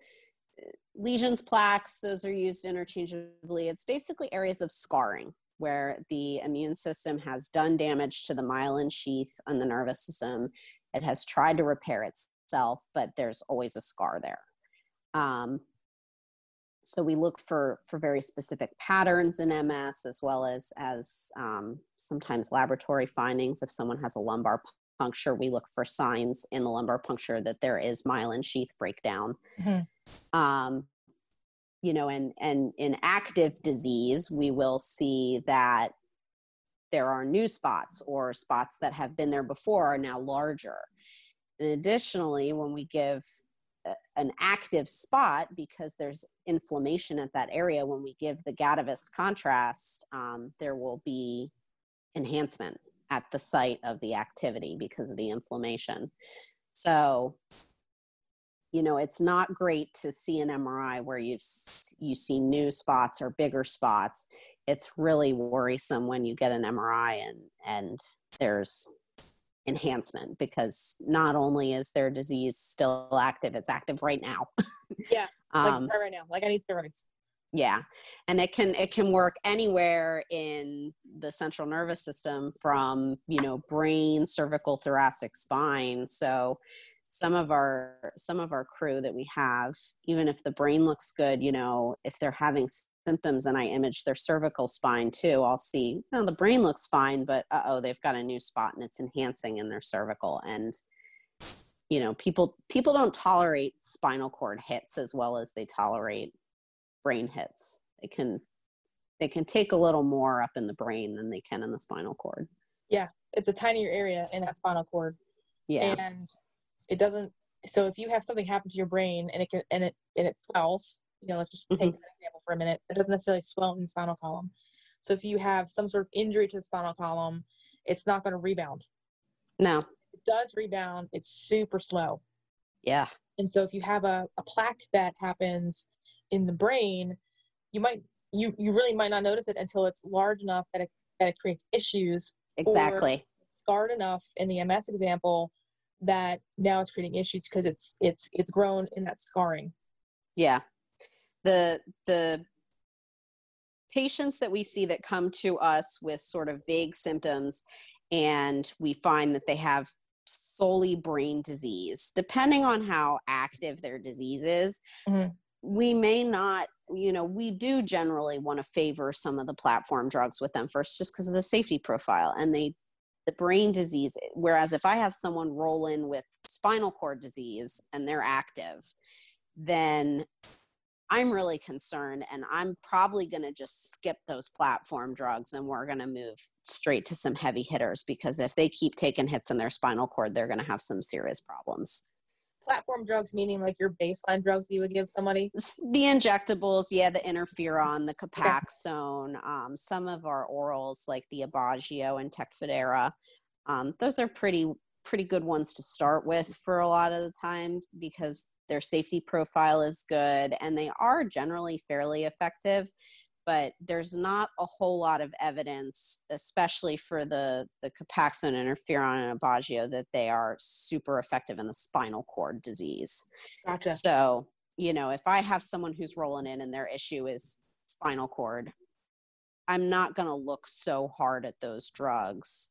lesions, plaques, those are used interchangeably. It's basically areas of scarring where the immune system has done damage to the myelin sheath and the nervous system. It has tried to repair itself, but there's always a scar there. Um, so we look for, for very specific patterns in M S, as well as, as um, sometimes laboratory findings. If someone has a lumbar puncture, we look for signs in the lumbar puncture that there is myelin sheath breakdown. Mm-hmm. Um, you know, and, and in active disease, we will see that there are new spots, or spots that have been there before are now larger. And additionally, when we give a, an active spot, because there's inflammation at that area, when we give the Gadavist contrast, um, there will be enhancement at the site of the activity because of the inflammation. So, you know, it's not great to see an M R I where you you see new spots or bigger spots. It's really worrisome when you get an M R I and, and there's enhancement, because not only is their disease still active, it's active right now. Yeah, like um, right now, like I need steroids. Yeah, and it can it can work anywhere in the central nervous system, from, you know, brain, cervical, thoracic, spine. So some of our some of our crew that we have, even if the brain looks good, you know, if they're having symptoms and I image their cervical spine too, I'll see, you know, the brain looks fine, but uh oh, they've got a new spot and it's enhancing in their cervical. And you know, people people don't tolerate spinal cord hits as well as they tolerate brain hits. They can they can take a little more up in the brain than they can in the spinal cord. Yeah, it's a tinier area in that spinal cord. Yeah, and it doesn't. So if you have something happen to your brain and it can, and it and it swells, you know, let's just mm-hmm. take that example for a minute. It doesn't necessarily swell in the spinal column. So if you have some sort of injury to the spinal column, it's not going to rebound. No, if it does rebound, it's super slow. Yeah, and so if you have a, a plaque that happens in the brain, you might you you really might not notice it until it's large enough that it that it creates issues. Exactly. Or scarred enough in the M S example that now it's creating issues because it's it's it's grown in that scarring. Yeah. The the patients that we see that come to us with sort of vague symptoms, and we find that they have solely brain disease, depending on how active their disease is. Mm-hmm. We may not, you know, we do generally want to favor some of the platform drugs with them first, just because of the safety profile and they, the brain disease. Whereas if I have someone roll in with spinal cord disease and they're active, then I'm really concerned, and I'm probably going to just skip those platform drugs, and we're going to move straight to some heavy hitters, because if they keep taking hits in their spinal cord, they're going to have some serious problems. Platform drugs, meaning like your baseline drugs you would give somebody? The injectables, yeah, the interferon, the Copaxone, yeah. um, some of our orals like the Aubagio and Tecfidera. Um, those are pretty pretty good ones to start with for a lot of the time, because their safety profile is good and they are generally fairly effective, but there's not a whole lot of evidence, especially for the, the Copaxone, interferon, and Aubagio, that they are super effective in the spinal cord disease. Gotcha. So, you know, if I have someone who's rolling in and their issue is spinal cord, I'm not going to look so hard at those drugs.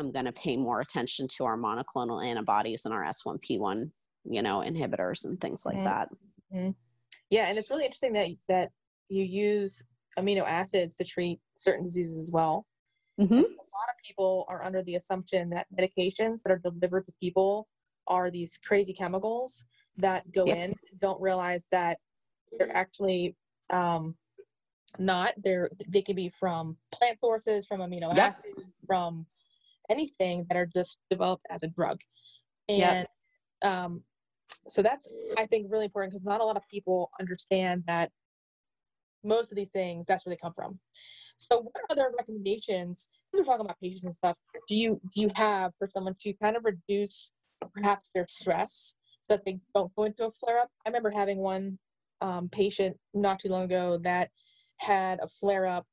I'm going to pay more attention to our monoclonal antibodies and our S one P one, you know, inhibitors and things like mm-hmm. that. Mm-hmm. Yeah, and it's really interesting that that you use amino acids to treat certain diseases as well. Mm-hmm. A lot of people are under the assumption that medications that are delivered to people are these crazy chemicals that go yep. in, and don't realize that they're actually um, not. They're, they can be from plant sources, from amino yep. acids, from anything that are just developed as a drug. And yep. um, so that's, I think, really important, because not a lot of people understand that most of these things, that's where they come from. So what other recommendations, since we're talking about patients and stuff, do you do you have for someone to kind of reduce perhaps their stress so that they don't go into a flare-up? I remember having one um, patient not too long ago that had a flare-up.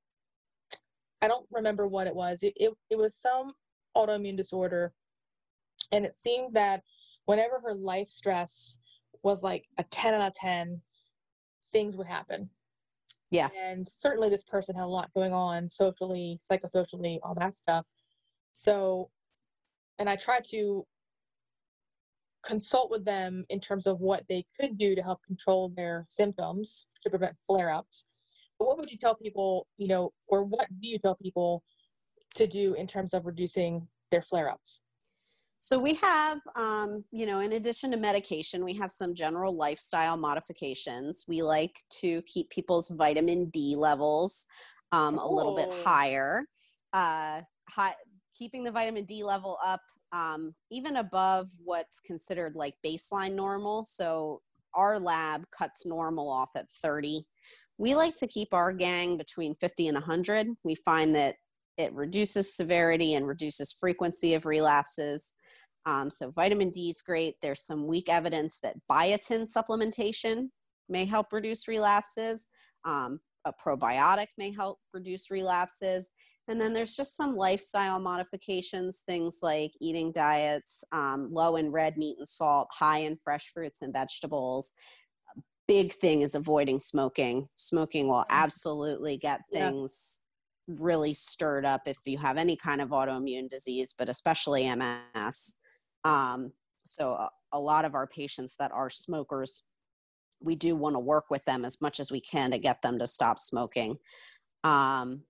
I don't remember what it was. It, it, it was some autoimmune disorder, and it seemed that whenever her life stress was like a ten out of ten, things would happen. Yeah. And certainly this person had a lot going on socially, psychosocially, all that stuff. So, and I tried to consult with them in terms of what they could do to help control their symptoms to prevent flare-ups. But what would you tell people, you know, or what do you tell people to do in terms of reducing their flare-ups? So we have, um, you know, in addition to medication, we have some general lifestyle modifications. We like to keep people's vitamin D levels um, a little bit higher. Uh, high, keeping the vitamin D level up, um, even above what's considered like baseline normal. So our lab cuts normal off at thirty. We like to keep our gang between fifty and one hundred. We find that it reduces severity and reduces frequency of relapses. Um, so vitamin D is great. There's some weak evidence that biotin supplementation may help reduce relapses. Um, a probiotic may help reduce relapses. And then there's just some lifestyle modifications, things like eating diets, um, low in red meat and salt, high in fresh fruits and vegetables. A big thing is avoiding smoking. Smoking will absolutely get things yeah. really stirred up if you have any kind of autoimmune disease, but especially M S. Um, so a, a lot of our patients that are smokers, we do want to work with them as much as we can to get them to stop smoking. Um,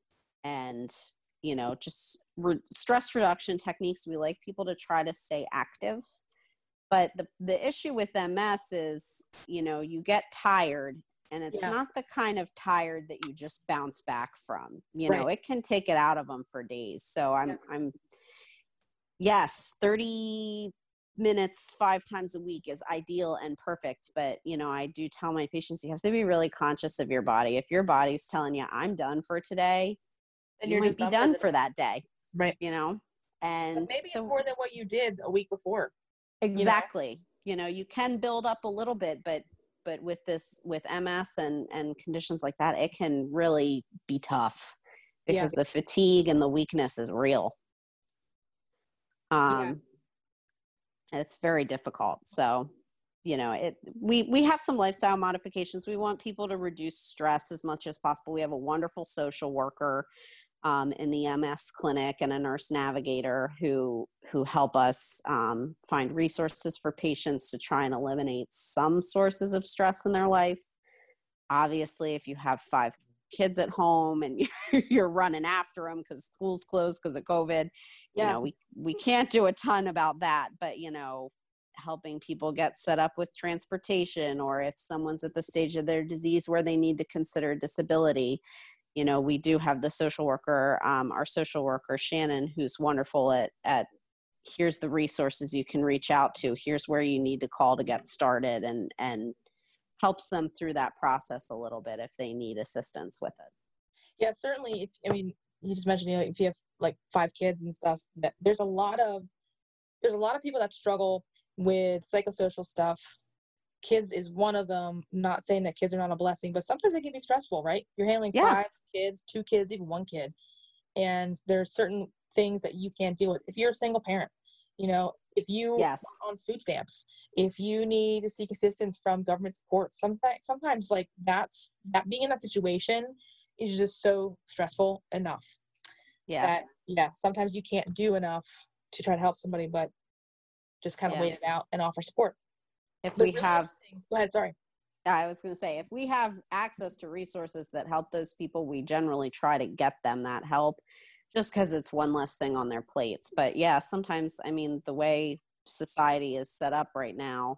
and, you know, just re- stress reduction techniques. We like people to try to stay active, but the, the issue with M S is, you know, you get tired and it's yeah. not the kind of tired that you just bounce back from, you right. know, it can take it out of them for days. So I'm, yeah. I'm, yes, thirty minutes five times a week is ideal and perfect. But, you know, I do tell my patients, you have to be really conscious of your body. If your body's telling you, I'm done for today, then you you're might be done for, for that day. Right. You know, and but maybe so, it's more than what you did a week before. Exactly. You know? you know, you can build up a little bit, but, but with this, with M S and, and conditions like that, it can really be tough because yeah. the fatigue and the weakness is real. Um, yeah. It's very difficult. So, you know, it, we, we have some lifestyle modifications. We want people to reduce stress as much as possible. We have a wonderful social worker um, in the M S clinic and a nurse navigator who, who help us um, find resources for patients to try and eliminate some sources of stress in their life. Obviously, if you have five kids at home and you're running after them because school's closed because of COVID, yeah. you know, we, we can't do a ton about that, but, you know, helping people get set up with transportation, or if someone's at the stage of their disease where they need to consider disability, you know, we do have the social worker, um, our social worker, Shannon, who's wonderful at, at here's the resources you can reach out to, here's where you need to call to get started, and, and helps them through that process a little bit if they need assistance with it. Yeah, certainly. If, I mean, you just mentioned, you know, if you have like five kids and stuff, that there's a lot of, there's a lot of people that struggle with psychosocial stuff. Kids is one of them. Not saying that kids are not a blessing, but sometimes they can be stressful, right? You're handling yeah. five kids, two kids, even one kid. And there's certain things that you can't deal with. If you're a single parent, you know, if you yes. are on food stamps, if you need to seek assistance from government support, sometimes, sometimes like that's that being in that situation is just so stressful enough. Yeah. That, yeah. Sometimes you can't do enough to try to help somebody, but just kind of yeah. wait it out and offer support. If but we really have, go ahead. Sorry. I was going to say, if we have access to resources that help those people, we generally try to get them that help, just because it's one less thing on their plates. But yeah, sometimes, I mean, the way society is set up right now,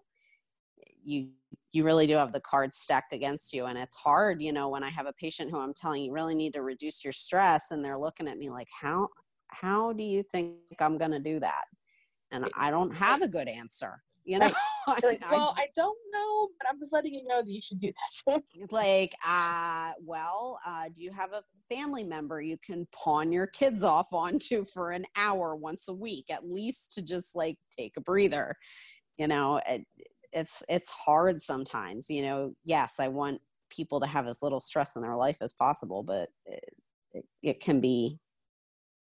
you you really do have the cards stacked against you. And it's hard, you know, when I have a patient who I'm telling you really need to reduce your stress, and they're looking at me like, how how do you think I'm going to do that? And I don't have a good answer. You know, right. like, well, I, I don't know, but I'm just letting you know that you should do this. like, uh, well, uh, do you have a family member you can pawn your kids off onto for an hour once a week, at least to just like take a breather? You know, it, it's, it's hard sometimes, you know. Yes, I want people to have as little stress in their life as possible, but it, it, it can be,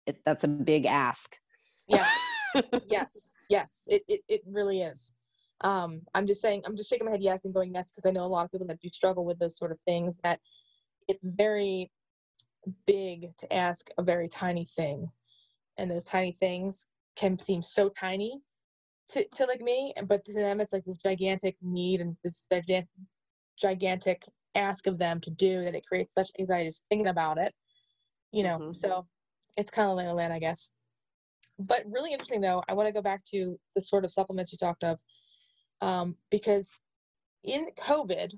it, that's a big ask. Yeah. yes. Yes. It, it, it really is. Um, I'm just saying, I'm just shaking my head yes and going yes, because I know a lot of people that do struggle with those sort of things, that it's very big to ask a very tiny thing. And those tiny things can seem so tiny to, to like me, but to them, it's like this gigantic need and this gigantic, gigantic ask of them to do, that it creates such anxiety just thinking about it, you know? Mm-hmm. So it's kind of lay of land, I guess. But really interesting, though, I want to go back to the sort of supplements you talked of, um, because in COVID,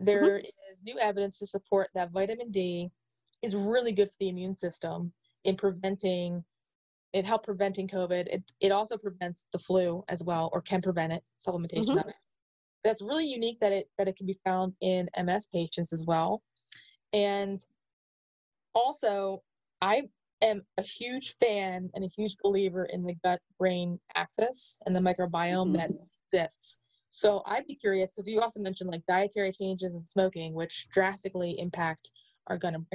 there mm-hmm. is new evidence to support that vitamin D is really good for the immune system in preventing, it helped preventing COVID. It, it also prevents the flu as well, or can prevent it, supplementation mm-hmm. of it. That's really unique that it, that it can be found in M S patients as well. And also, I am a huge fan and a huge believer in the gut-brain axis and the microbiome mm-hmm. that exists. So I'd be curious, because you also mentioned like dietary changes and smoking, which drastically impact our gut and,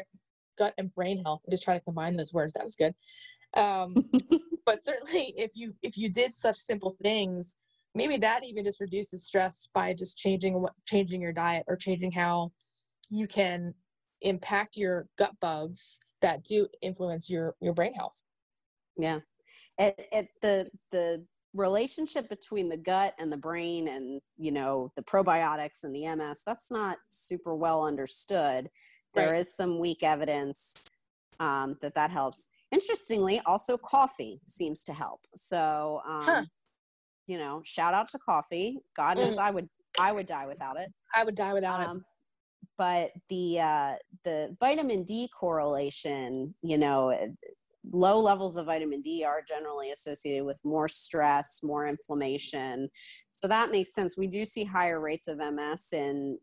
gut and brain health. I just try to combine those words. That was good. Um, but certainly if you, if you did such simple things, maybe that even just reduces stress by just changing what, changing your diet or changing how you can impact your gut bugs that do influence your, your brain health. Yeah. At, at the, the relationship between the gut and the brain and, you know, the probiotics and the M S, that's not super well understood. There right. is some weak evidence um, that that helps. Interestingly, also coffee seems to help. So, um, huh. you know, shout out to coffee. God knows mm. I would, I would die without it. I would die without um, it. But the, uh, the vitamin D correlation, you know, low levels of vitamin D are generally associated with more stress, more inflammation. So that makes sense. We do see higher rates of M S in,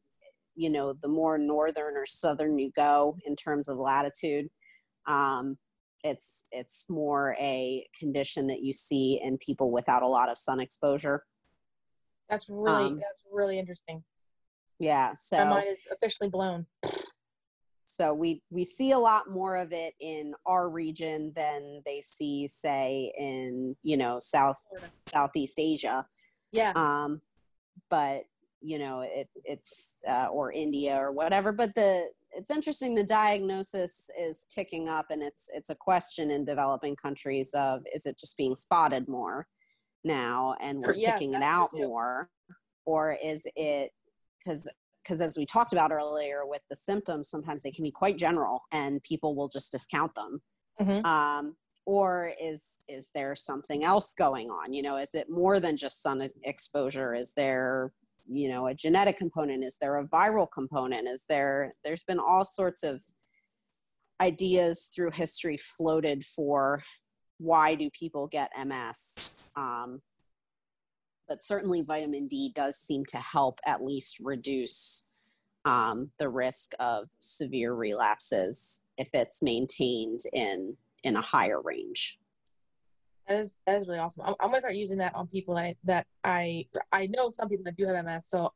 you know, the more northern or southern you go in terms of latitude. Um, it's, it's more a condition that you see in people without a lot of sun exposure. That's really, um, that's really interesting. Yeah. So my mind is officially blown. So we, we see a lot more of it in our region than they see, say, in, you know, South, Southeast Asia. Yeah. Um, but you know, it it's, uh, or India or whatever, but the, it's interesting. The diagnosis is ticking up, and it's, it's a question in developing countries of, is it just being spotted more now and we're yeah, picking it out true. more, or is it, because because as we talked about earlier with the symptoms, sometimes they can be quite general and people will just discount them. Mm-hmm. Um, or is, is there something else going on? You know, is it more than just sun exposure? Is there, you know, a genetic component? Is there a viral component? Is there, there's been all sorts of ideas through history floated for why do people get M S? Um, But certainly vitamin D does seem to help at least reduce um, the risk of severe relapses if it's maintained in, in a higher range. That is, that is really awesome. I'm, I'm going to start using that on people that I, that I, I know some people that do have M S, so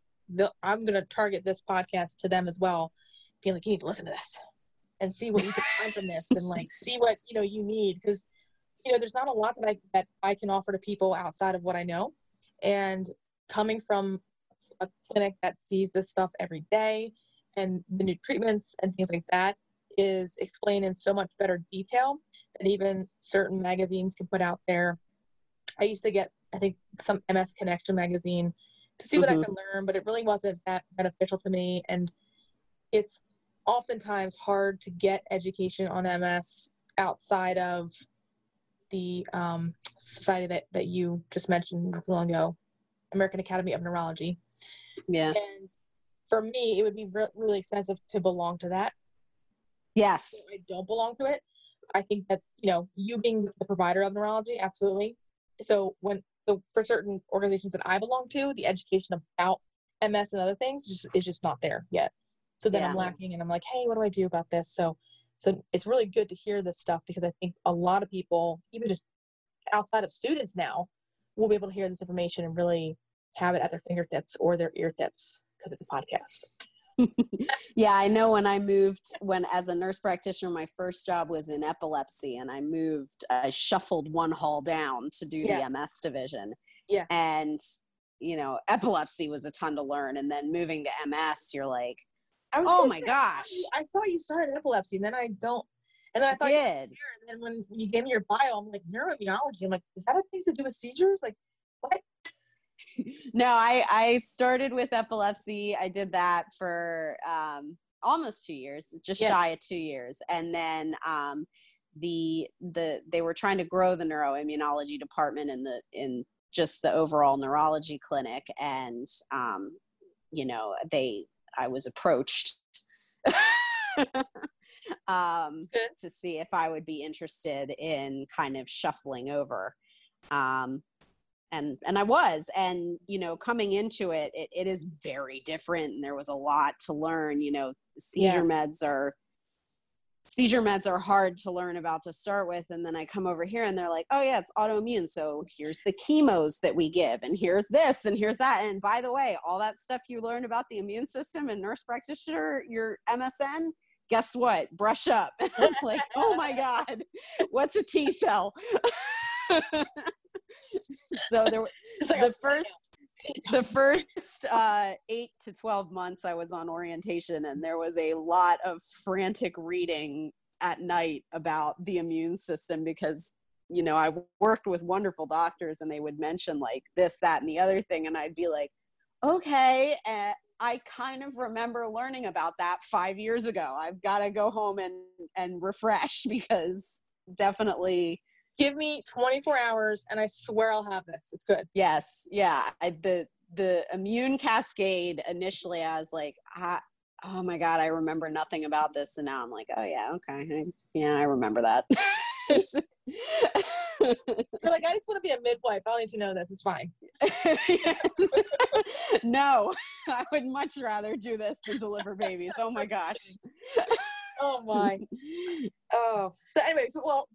I'm going to target this podcast to them as well, being like, you need to listen to this and see what you can find from this and like see what, you know, you need. Because, you know, there's not a lot that I, that I can offer to people outside of what I know. And coming from a clinic that sees this stuff every day and the new treatments and things like that is explained in so much better detail that even certain magazines can put out there. I used to get, I think, some M S Connection magazine to see what mm-hmm. I could learn, but it really wasn't that beneficial to me. And it's oftentimes hard to get education on M S outside of the um, society that, that you just mentioned not long ago, American Academy of Neurology. Yeah. And for me, it would be re- really expensive to belong to that. Yes. So I don't belong to it. I think that, you know, you being the provider of neurology, absolutely. So when so for certain organizations that I belong to, the education about M S and other things just, is just not there yet. So then yeah. I'm lacking and I'm like, hey, what do I do about this? So So it's really good to hear this stuff because I think a lot of people, even just outside of students now, will be able to hear this information and really have it at their fingertips or their ear tips because it's a podcast. Yeah, I know when I moved, when as a nurse practitioner, my first job was in epilepsy, and I moved, I shuffled one hall down to do yeah. the M S division. Yeah. And, you know, epilepsy was a ton to learn. And then moving to M S, you're like, oh my say, gosh. I thought you started epilepsy and then I don't, and then I thought I did. You were here, and then when you gave me your bio, I'm like, neuroimmunology. I'm like, is that a thing to do with seizures? Like, what? No, I, I started with epilepsy. I did that for um, almost two years, just yes. shy of two years. And then um, the, the, they were trying to grow the neuroimmunology department in the, in just the overall neurology clinic. And um, you know, they, I was approached um, to see if I would be interested in kind of shuffling over. Um, and, and I was, and, you know, coming into it, it, it is very different. And there was a lot to learn. You know, seizure yeah. meds are, seizure meds are hard to learn about to start with. And then I come over here and they're like, oh yeah, it's autoimmune. So here's the chemos that we give, and here's this, and here's that. And by the way, all that stuff you learn about the immune system and nurse practitioner, your M S N, guess what? Brush up. Like, oh my God, what's a T cell? So there, the first, the first uh, eight to twelve months I was on orientation, and there was a lot of frantic reading at night about the immune system, because, you know, I worked with wonderful doctors and they would mention like this, that, and the other thing. And I'd be like, okay, uh, I kind of remember learning about that five years ago. I've got to go home and, and refresh, because definitely... Give me twenty-four hours and I swear I'll have this. It's good. Yes. Yeah. I, the, the immune cascade, initially I was like, I, oh my God, I remember nothing about this. And now I'm like, oh yeah. Okay. I, yeah. I remember that. You're like, I just want to be a midwife. I don't need to know this. It's fine. No, I would much rather do this than deliver babies. Oh my gosh. Oh my. Oh, so anyway, so well,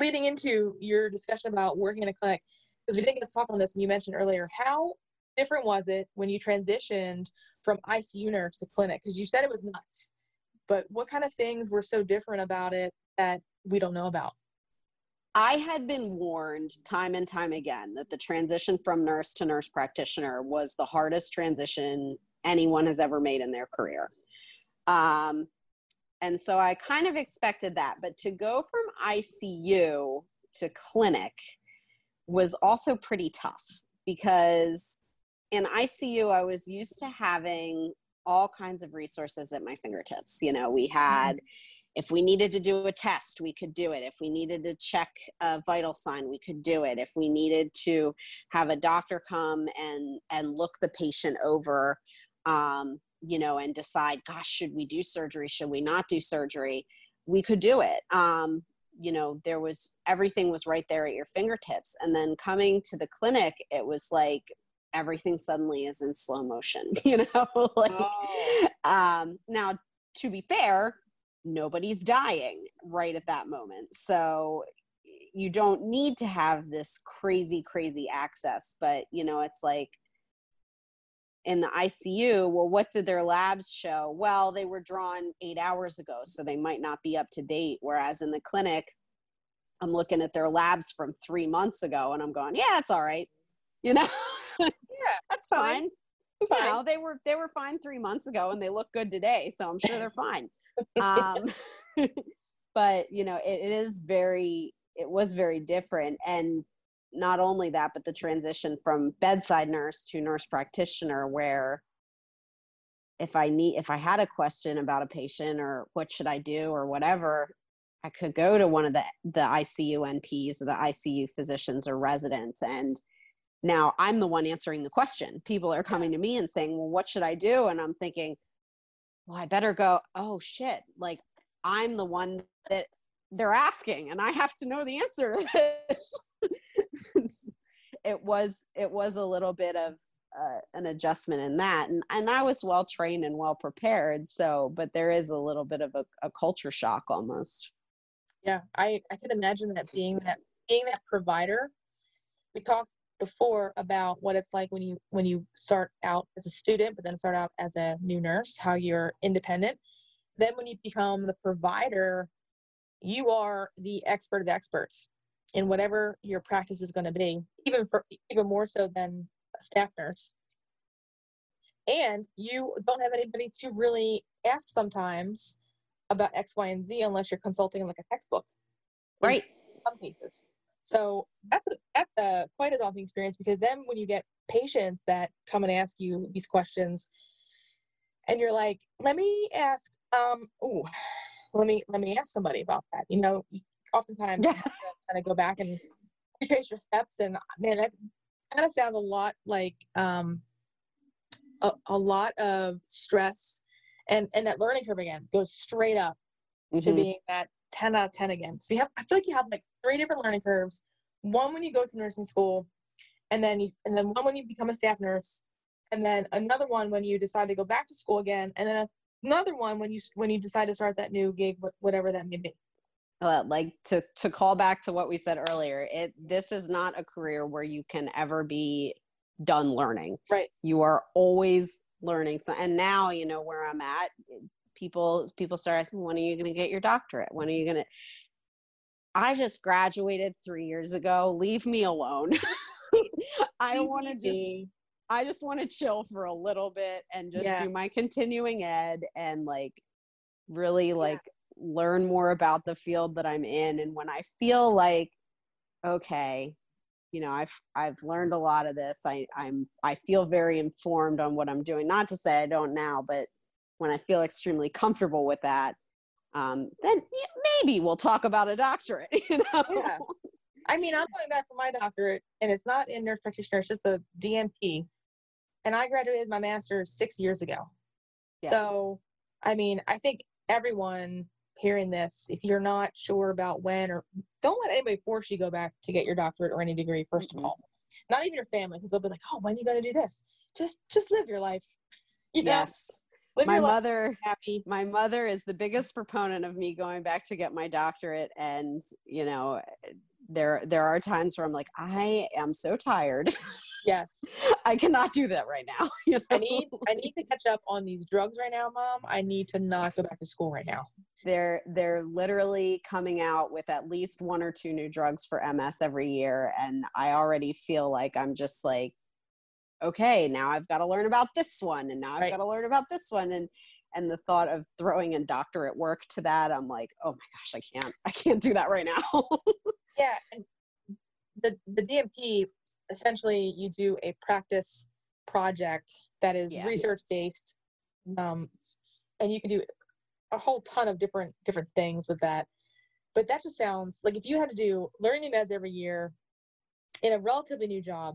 leading into your discussion about working in a clinic, because we didn't get to talk on this and you mentioned earlier, how different was it when you transitioned from I C U nurse to clinic? Because you said it was nuts, but what kind of things were so different about it that we don't know about? I had been warned time and time again that the transition from nurse to nurse practitioner was the hardest transition anyone has ever made in their career. Um, And so I kind of expected that, but to go from I C U to clinic was also pretty tough, because in I C U, I was used to having all kinds of resources at my fingertips. You know, we had, if we needed to do a test, we could do it. If we needed to check a vital sign, we could do it. If we needed to have a doctor come and, and look the patient over, um, you know, and decide, gosh, should we do surgery? Should we not do surgery? We could do it. Um, you know, there was, everything was right there at your fingertips. And then coming to the clinic, it was like, everything suddenly is in slow motion, you know, like, oh. um, now to be fair, nobody's dying right at that moment. So you don't need to have this crazy, crazy access, but you know, it's like, in the I C U, well, what did their labs show? Well, they were drawn eight hours ago, so they might not be up to date. Whereas in the clinic, I'm looking at their labs from three months ago and I'm going, yeah, it's all right. You know, yeah, that's fine. fine. fine. You know, they were, they were fine three months ago and they look good today. So I'm sure they're fine. Um, but you know, it, it is very, it was very different. And not only that, but the transition from bedside nurse to nurse practitioner, where if I need, if I had a question about a patient or what should I do or whatever, I could go to one of the, the I C U N Ps or the I C U physicians or residents. And now I'm the one answering the question. People are coming to me and saying, well, what should I do? And I'm thinking, well, I better go, oh shit, like I'm the one that they're asking and I have to know the answer to this. It was, it was a little bit of uh, an adjustment in that. And, and I was well-trained and well-prepared. So, but there is a little bit of a, a culture shock almost. Yeah. I, I could imagine that being that, being that provider. We talked before about what it's like when you, when you start out as a student, but then start out as a new nurse, how you're independent. Then when you become the provider, you are the expert of experts in whatever your practice is going to be, even for even more so than a staff nurse. And you don't have anybody to really ask sometimes about X, Y, and Z unless you're consulting like a textbook, right? In some cases. So that's a, that's a quite a daunting experience, because then when you get patients that come and ask you these questions, and you're like, let me ask, um, oh. Let me, let me ask somebody about that. You know, oftentimes yeah. you have to kind of go back and retrace your steps. And man, that kind of sounds a lot like um, a, a lot of stress And and that learning curve again goes straight up mm-hmm. to being that ten out of ten again. So you have, I feel like you have like three different learning curves. One when you go through nursing school, and then you, and then one when you become a staff nurse, and then another one when you decide to go back to school again, and then another one when you when you decide to start that new gig, whatever that may be. Well, like to to call back to what we said earlier, it this is not a career where you can ever be done learning. Right. You are always learning. So, and now, you know, where I'm at, people people start asking, when are you going to get your doctorate? When are you going to? I just graduated three years ago. Leave me alone. I want to just, I just want to chill for a little bit and just yeah. do my continuing ed and like really like yeah. learn more about the field that I'm in. And when I feel like, okay, you know, I've, I've learned a lot of this. I, I'm, I feel very informed on what I'm doing. Not to say I don't now, but when I feel extremely comfortable with that, Um, then maybe we'll talk about a doctorate, you know? Yeah. I mean, I'm going back for my doctorate, and it's not in nurse practitioner, it's just a D N P. And I graduated my master's six years ago. Yeah. So, I mean, I think everyone hearing this, if you're not sure about when, or don't let anybody force you go back to get your doctorate or any degree, first mm-hmm. of all. Not even your family, because they'll be like, oh, when are you going to do this? Just, just live your life. You know? Yes. Live my mother, happy. my mother is the biggest proponent of me going back to get my doctorate. And, you know, there, there are times where I'm like, I am so tired. Yes. I cannot do that right now. You know? I need, I need to catch up on these drugs right now, Mom. I need to not go back to school right now. They're, they're literally coming out with at least one or two new drugs for M S every year. And I already feel like I'm just like, okay, now I've got to learn about this one, and now I've right. got to learn about this one. And, and the thought of throwing in doctorate work to that, I'm like, oh my gosh, I can't, I can't do that right now. Yeah. And the, the D M P, essentially you do a practice project that is yeah. research-based. Um, and you can do a whole ton of different, different things with that. But that just sounds like if you had to do learning new meds every year in a relatively new job,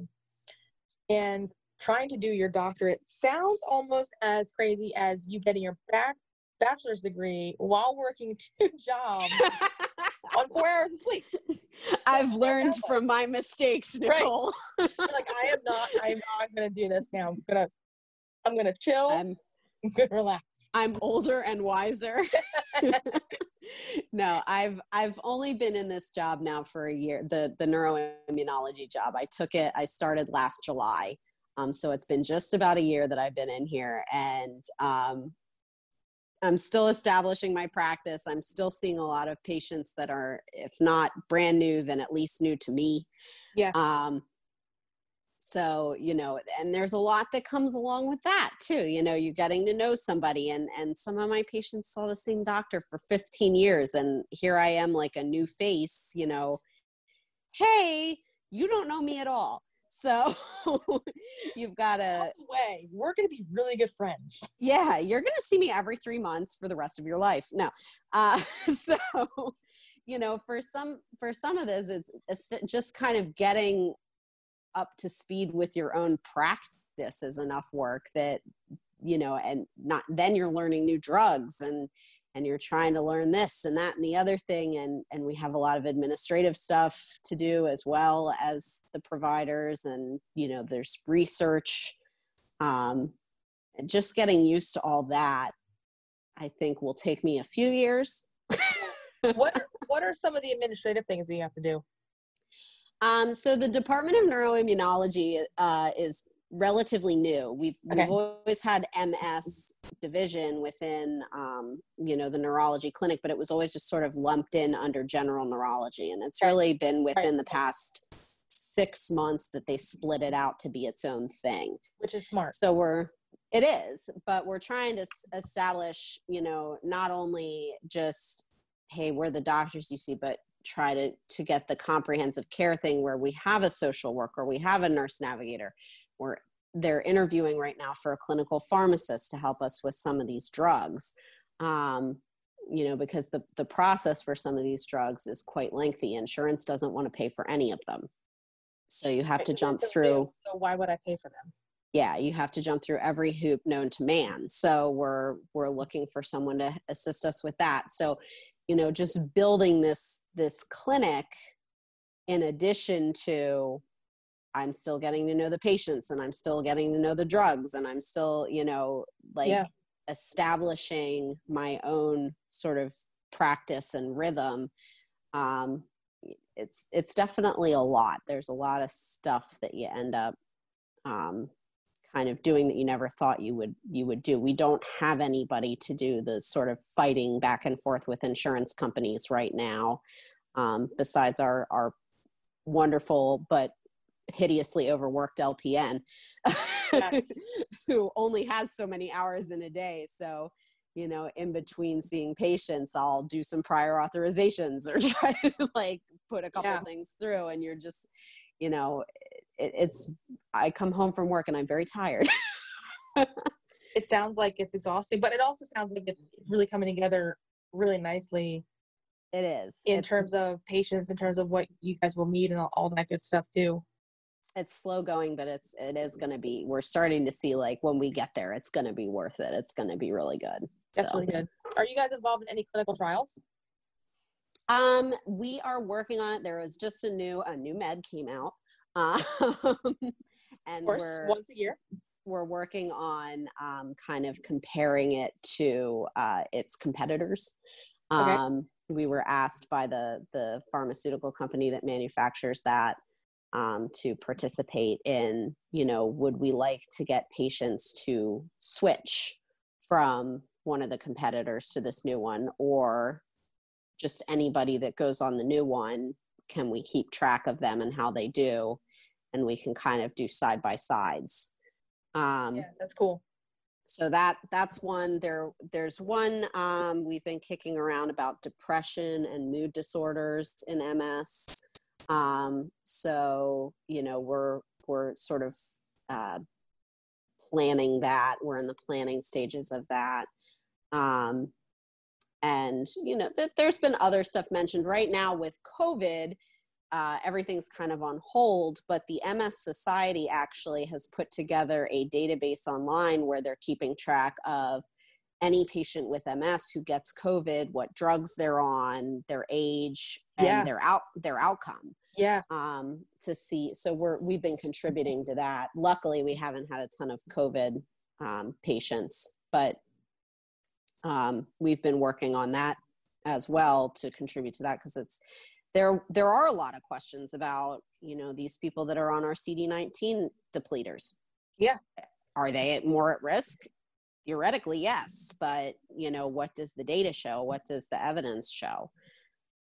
and trying to do your doctorate sounds almost as crazy as you getting your back bachelor's degree while working two jobs on four hours of sleep. I've That's learned from my mistakes, Nicole. Right. Like I am not, I'm not going to do this now. I'm gonna, I'm gonna chill. I'm, I'm gonna relax. I'm older and wiser. No, I've I've only been in this job now for a year. The the neuroimmunology job. I took it. I started last July, um, so it's been just about a year that I've been in here, and um, I'm still establishing my practice. I'm still seeing a lot of patients that are, if not brand new, then at least new to me. Yeah. Um, so, you know, and there's a lot that comes along with that too. You know, you're getting to know somebody, and, and some of my patients saw the same doctor for fifteen years. And here I am like a new face, you know, hey, you don't know me at all. So you've got to way we're going to be really good friends. Yeah. You're going to see me every three months for the rest of your life. No. Uh, so, you know, for some, for some of this, it's, it's just kind of getting up to speed with your own practice is enough work that, you know, and not, then you're learning new drugs and, and you're trying to learn this and that and the other thing. And, and we have a lot of administrative stuff to do as well as the providers. And, you know, there's research, um, and just getting used to all that, I think will take me a few years. What, are, what are some of the administrative things that you have to do? Um, so the Department of Neuroimmunology uh, is relatively new. We've, okay. we've always had M S division within, um, you know, the neurology clinic, but it was always just sort of lumped in under general neurology. And it's really been within right. the past six months that they split it out to be its own thing. Which is smart. So we're, it is, but we're trying to establish, you know, not only just, hey, we're the doctors you see, but try to, to get the comprehensive care thing where we have a social worker, we have a nurse navigator, where they're interviewing right now for a clinical pharmacist to help us with some of these drugs. Um, you know, because the, the process for some of these drugs is quite lengthy. Insurance doesn't want to pay for any of them. So you have to jump through. So why would I pay for them? yeah, you have to jump through every hoop known to man. So we're, we're looking for someone to assist us with that. So, you know, just building this, this clinic, in addition to, I'm still getting to know the patients and I'm still getting to know the drugs and I'm still, you know, like yeah. establishing my own sort of practice and rhythm. Um, it's, it's definitely a lot. There's a lot of stuff that you end up um, kind of doing that you never thought you would, you would do. We don't have anybody to do the sort of fighting back and forth with insurance companies right now. Um, besides our, our wonderful, but hideously overworked L P N, yes. who only has so many hours in a day. So, you know, in between seeing patients, I'll do some prior authorizations or try to like put a couple yeah. things through, and you're just, you know, it, it's, I come home from work and I'm very tired. It sounds like it's exhausting, but it also sounds like it's really coming together really nicely. It is. In it's, terms of patients, in terms of what you guys will need and all, all that good stuff too. It's slow going, but it's, it is going to be, we're starting to see like when we get there, it's going to be worth it. It's going to be really good. That's so. Really good. Are you guys involved in any clinical trials? Um, we are working on it. There was just a new, a new med came out. Um, and of course, we're, once a year. We're working on um, kind of comparing it to uh, its competitors. Okay. Um, we were asked by the, the pharmaceutical company that manufactures that um, to participate in, you know, would we like to get patients to switch from one of the competitors to this new one, or just anybody that goes on the new one, can we keep track of them and how they do? And we can kind of do side by sides. Um, yeah, that's cool. So that, that's one. There, there's one um, we've been kicking around about depression and mood disorders in M S. Um, so, you know, we're, we're sort of uh, planning that. We're in the planning stages of that. Um, and, you know, th- there's been other stuff mentioned right now with COVID. Uh, everything's kind of on hold, but the M S Society actually has put together a database online where they're keeping track of any patient with M S who gets COVID, what drugs they're on, their age, and yeah. their out their outcome. Yeah. Um, to see, so we're we've been contributing to that. Luckily, we haven't had a ton of COVID um, patients, but um, we've been working on that as well to contribute to that because it's. There, there are a lot of questions about, you know, these people that are on our C D nineteen depleters. Yeah. Are they more at risk? Theoretically, yes. But, you know, what does the data show? What does the evidence show?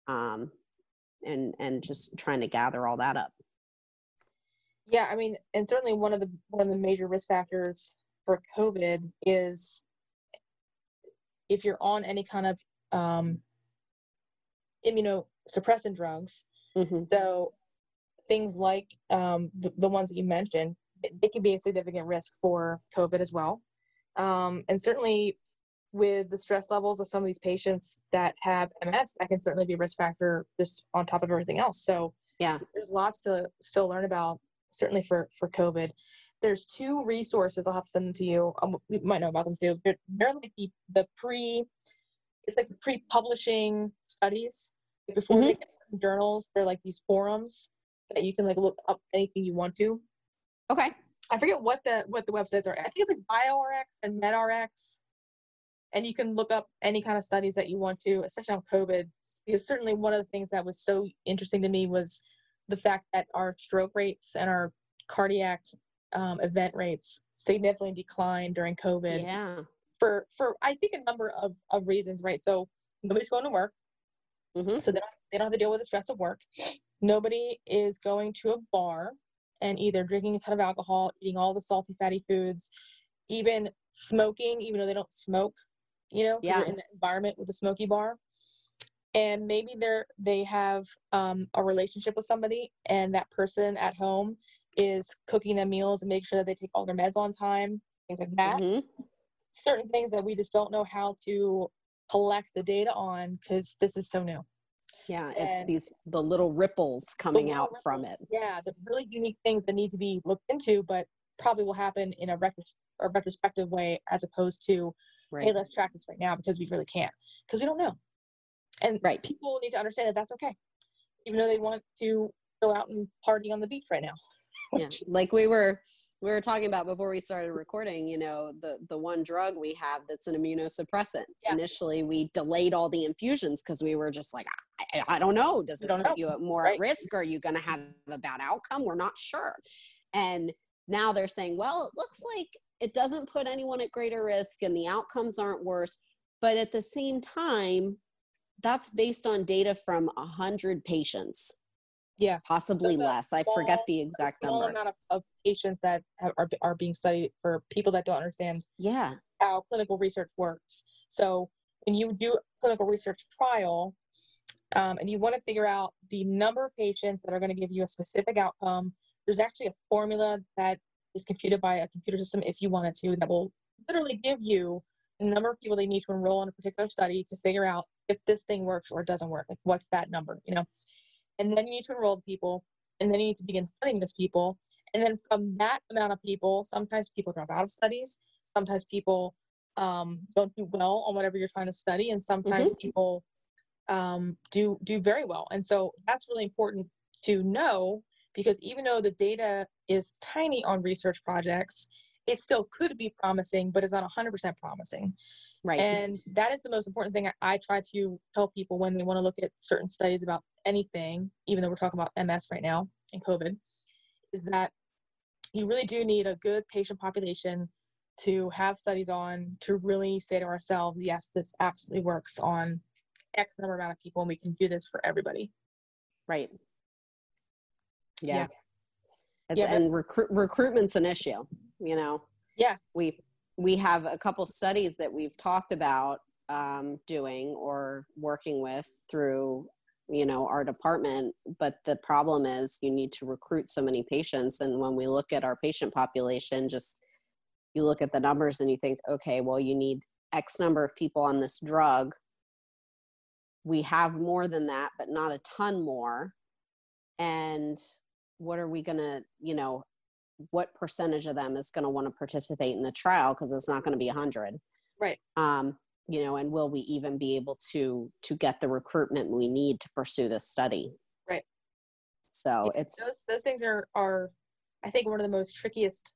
Um, and, and just trying to gather all that up. Yeah. I mean, and certainly one of the, one of the major risk factors for COVID is if you're on any kind of um, immuno, suppressant drugs. Mm-hmm. So things like um, the, the ones that you mentioned, it, it can be a significant risk for COVID as well. Um, and certainly with the stress levels of some of these patients that have M S, that can certainly be a risk factor just on top of everything else. So yeah, there's lots to still learn about, certainly for, for COVID. There's two resources. I'll have to send them to you. Um, you might know about them too. They're, they're like the, the pre, it's like pre-publishing studies. Before mm-hmm. they get journals, they're like these forums that you can like look up anything you want to. Okay. I forget what the what the websites are. I think it's like BioRx and MedRx, and you can look up any kind of studies that you want to, especially on COVID. Because certainly one of the things that was so interesting to me was the fact that our stroke rates and our cardiac um, event rates significantly declined during COVID. Yeah. For for I think a number of of reasons, right? So nobody's going to work. Mm-hmm. So they don't, they don't have to deal with the stress of work. Nobody is going to a bar and either drinking a ton of alcohol, eating all the salty, fatty foods, even smoking, even though they don't smoke, you know, yeah. you're in the environment with a smoky bar. And maybe they're, they have um, a relationship with somebody, and that person at home is cooking them meals and make sure that they take all their meds on time, things like that. Mm-hmm. Certain things that we just don't know how to collect the data on because this is so new. Yeah, it's and these the little ripples coming the little out ripples, from it. Yeah, the really unique things that need to be looked into, but probably will happen in a, retros a retrospective way, as opposed to, right. hey, let's track this right now because we really can't, because we don't know. And right. people need to understand that that's okay, even though they want to go out and party on the beach right now. Yeah. Like we were, we were talking about before we started recording, you know, the, the one drug we have that's an immunosuppressant. Yeah. Initially, we delayed all the infusions because we were just like, I, I don't know. Does this put know. you at more right. at risk? Are you going to have a bad outcome? We're not sure. And now they're saying, well, it looks like it doesn't put anyone at greater risk and the outcomes aren't worse. But at the same time, that's based on data from one hundred patients. Yeah. Possibly so less. Small, I forget the exact small number. Amount of, of patients that have, are, are being studied for people that don't understand yeah. how clinical research works. So when you do a clinical research trial um, and you want to figure out the number of patients that are going to give you a specific outcome, there's actually a formula that is computed by a computer system, if you wanted to, that will literally give you the number of people they need to enroll in a particular study to figure out if this thing works or doesn't work. Like, what's that number, you know? And then you need to enroll the people, and then you need to begin studying those people. And then from that amount of people, sometimes people drop out of studies, sometimes people um, don't do well on whatever you're trying to study, and sometimes mm-hmm. people um, do, do very well. And so that's really important to know, because even though the data is tiny on research projects, it still could be promising, but it's not one hundred percent promising. Right. And that is the most important thing I, I try to tell people when they want to look at certain studies about anything, even though we're talking about M S right now and COVID, is that you really do need a good patient population to have studies on to really say to ourselves, yes, this absolutely works on X number amount of people, and we can do this for everybody. Right. Yeah. yeah. It's, yeah and recruit, recruitment's an issue, you know? Yeah. We... We have a couple studies that we've talked about um, doing or working with through, you know, our department. But the problem is you need to recruit so many patients. And when we look at our patient population, just you look at the numbers and you think, okay, well, you need X number of people on this drug. We have more than that, but not a ton more. And what are we going to, you know, what percentage of them is going to want to participate in the trial? Cause it's not going to be a hundred. Right. Um, you know, and will we even be able to, to get the recruitment we need to pursue this study? Right. So yeah, it's, those, those things are, are, I think, one of the most trickiest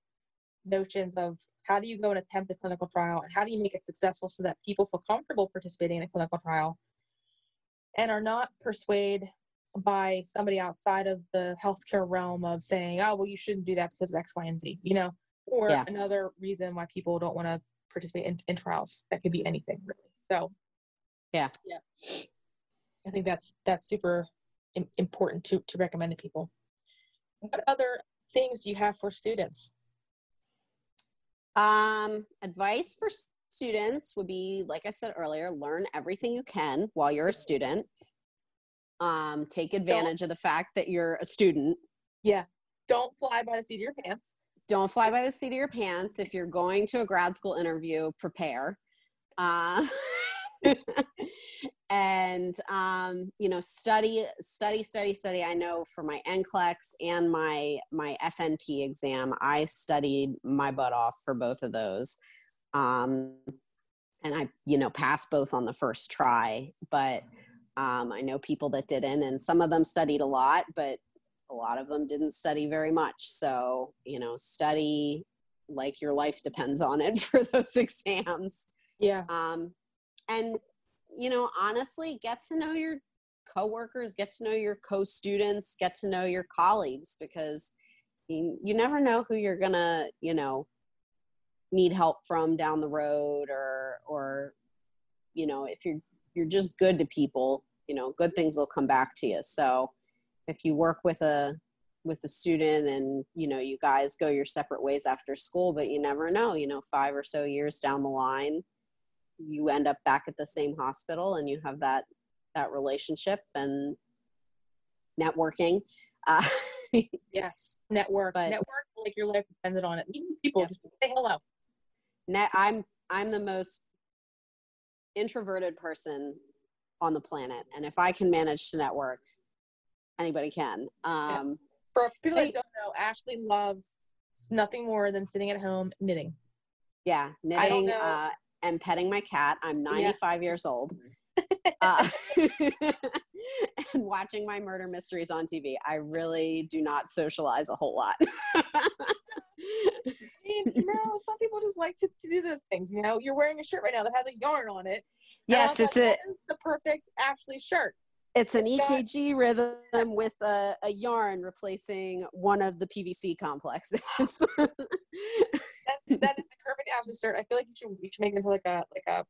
notions of how do you go and attempt a clinical trial, and how do you make it successful so that people feel comfortable participating in a clinical trial and are not persuaded by somebody outside of the healthcare realm of saying, oh, well, you shouldn't do that because of X, Y, and Z, you know, or yeah. another reason why people don't want to participate in, in trials. That could be anything, really. So, yeah. yeah. I think that's, that's super important to, to recommend to people. What other things do you have for students? Um, advice for students would be, like I said earlier, learn everything you can while you're a student. Um, take advantage don't, of the fact that you're a student. Yeah. Don't fly by the seat of your pants. Don't fly by the seat of your pants. If you're going to a grad school interview, prepare. Uh, and, um, you know, study, study, study, study. I know for my N C L E X and my, my F N P exam, I studied my butt off for both of those. Um, and I, you know, passed both on the first try, but Um, I know people that didn't, and some of them studied a lot, but a lot of them didn't study very much. So, you know, study like your life depends on it for those exams. Yeah. Um, and, you know, honestly, get to know your coworkers, get to know your co-students, get to know your colleagues, because you, you never know who you're going to, you know, need help from down the road, or, or, you know, if you're, you're just good to people, you know, good things will come back to you. So if you work with a, with a student and, you know, you guys go your separate ways after school, but you never know, you know, five or so years down the line, you end up back at the same hospital and you have that, that relationship and networking. Uh, yes. Network, but, network, like your life depended on it. Meeting people, yeah. just say hello. Net, I'm, I'm the most introverted person on the planet, and if I can manage to network, anybody can. Um yes. For people they, that don't know, Ashley loves nothing more than sitting at home knitting. Yeah, knitting uh, and petting my cat. I'm ninety-five yeah. years old. Uh, and watching my murder mysteries on T V. I really do not socialize a whole lot. I mean, you know, some people just like to, to do those things. You know, you're wearing a shirt right now that has a yarn on it. Yes, it's a, the perfect Ashley shirt. It's an E K G rhythm with a, a yarn replacing one of the P V C complexes. That's, that is the perfect Ashley shirt. I feel like you should, you should make it into like a like a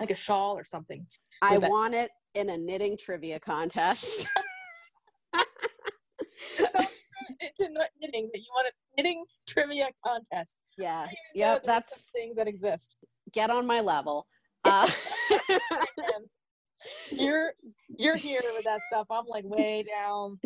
like a shawl or something. I that. want it in a knitting trivia contest. Into knitting, that you want a knitting trivia contest. Yeah, yeah, that's things that exist. Get on my level. Uh, you're you're here with that stuff. I'm like way down,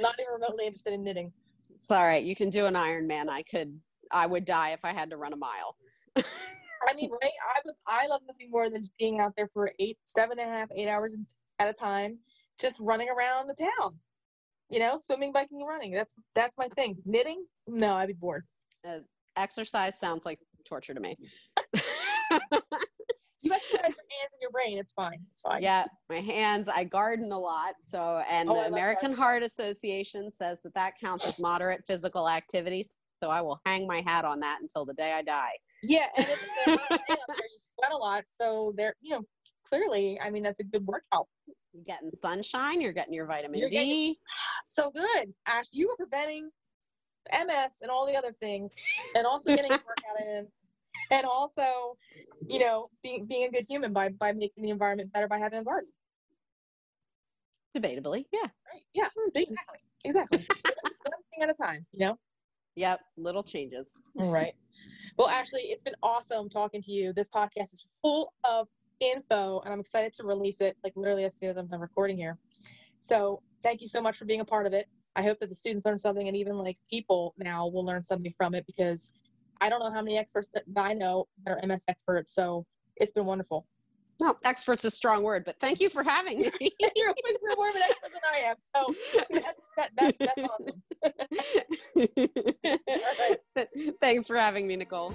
not even remotely interested in knitting. It's all right. You can do an Ironman. I could. I would die if I had to run a mile. I mean, right? I would. I love nothing more than just being out there for eight, seven and a half, eight hours at a time, just running around the town. You know, swimming, biking, and running. That's that's my thing. Knitting? No, I'd be bored. Uh, exercise sounds like torture to me. You exercise your hands and your brain. It's fine. It's fine. Yeah, my hands. I garden a lot. So, and oh, the American Heart Association says that that counts as moderate physical activity. So I will hang my hat on that until the day I die. Yeah, and it's a lot of hands where you sweat a lot. So there, you know, clearly, I mean, that's a good workout. You're getting sunshine. You're getting your vitamin you're D. Getting, so good, Ash. You were preventing M S and all the other things, and also getting your workout in, and also, you know, being being a good human by by making the environment better by having a garden. Debatably, yeah. Right. Yeah. Exactly. Exactly. One thing at a time. You know. Yep. Little changes. All right. Well, Ashley, it's been awesome talking to you. This podcast is full of info, and I'm excited to release it like literally as soon as I'm done recording here. So thank you so much for being a part of it. I hope that the students learn something, and even like people now will learn something from it, because I don't know how many experts that I know that are M S experts. So it's been wonderful. Well, expert's a strong word, but thank you for having me. You're, you're more of an expert than I am, so that, that, that, that's awesome. All right. Thanks for having me, Nicole.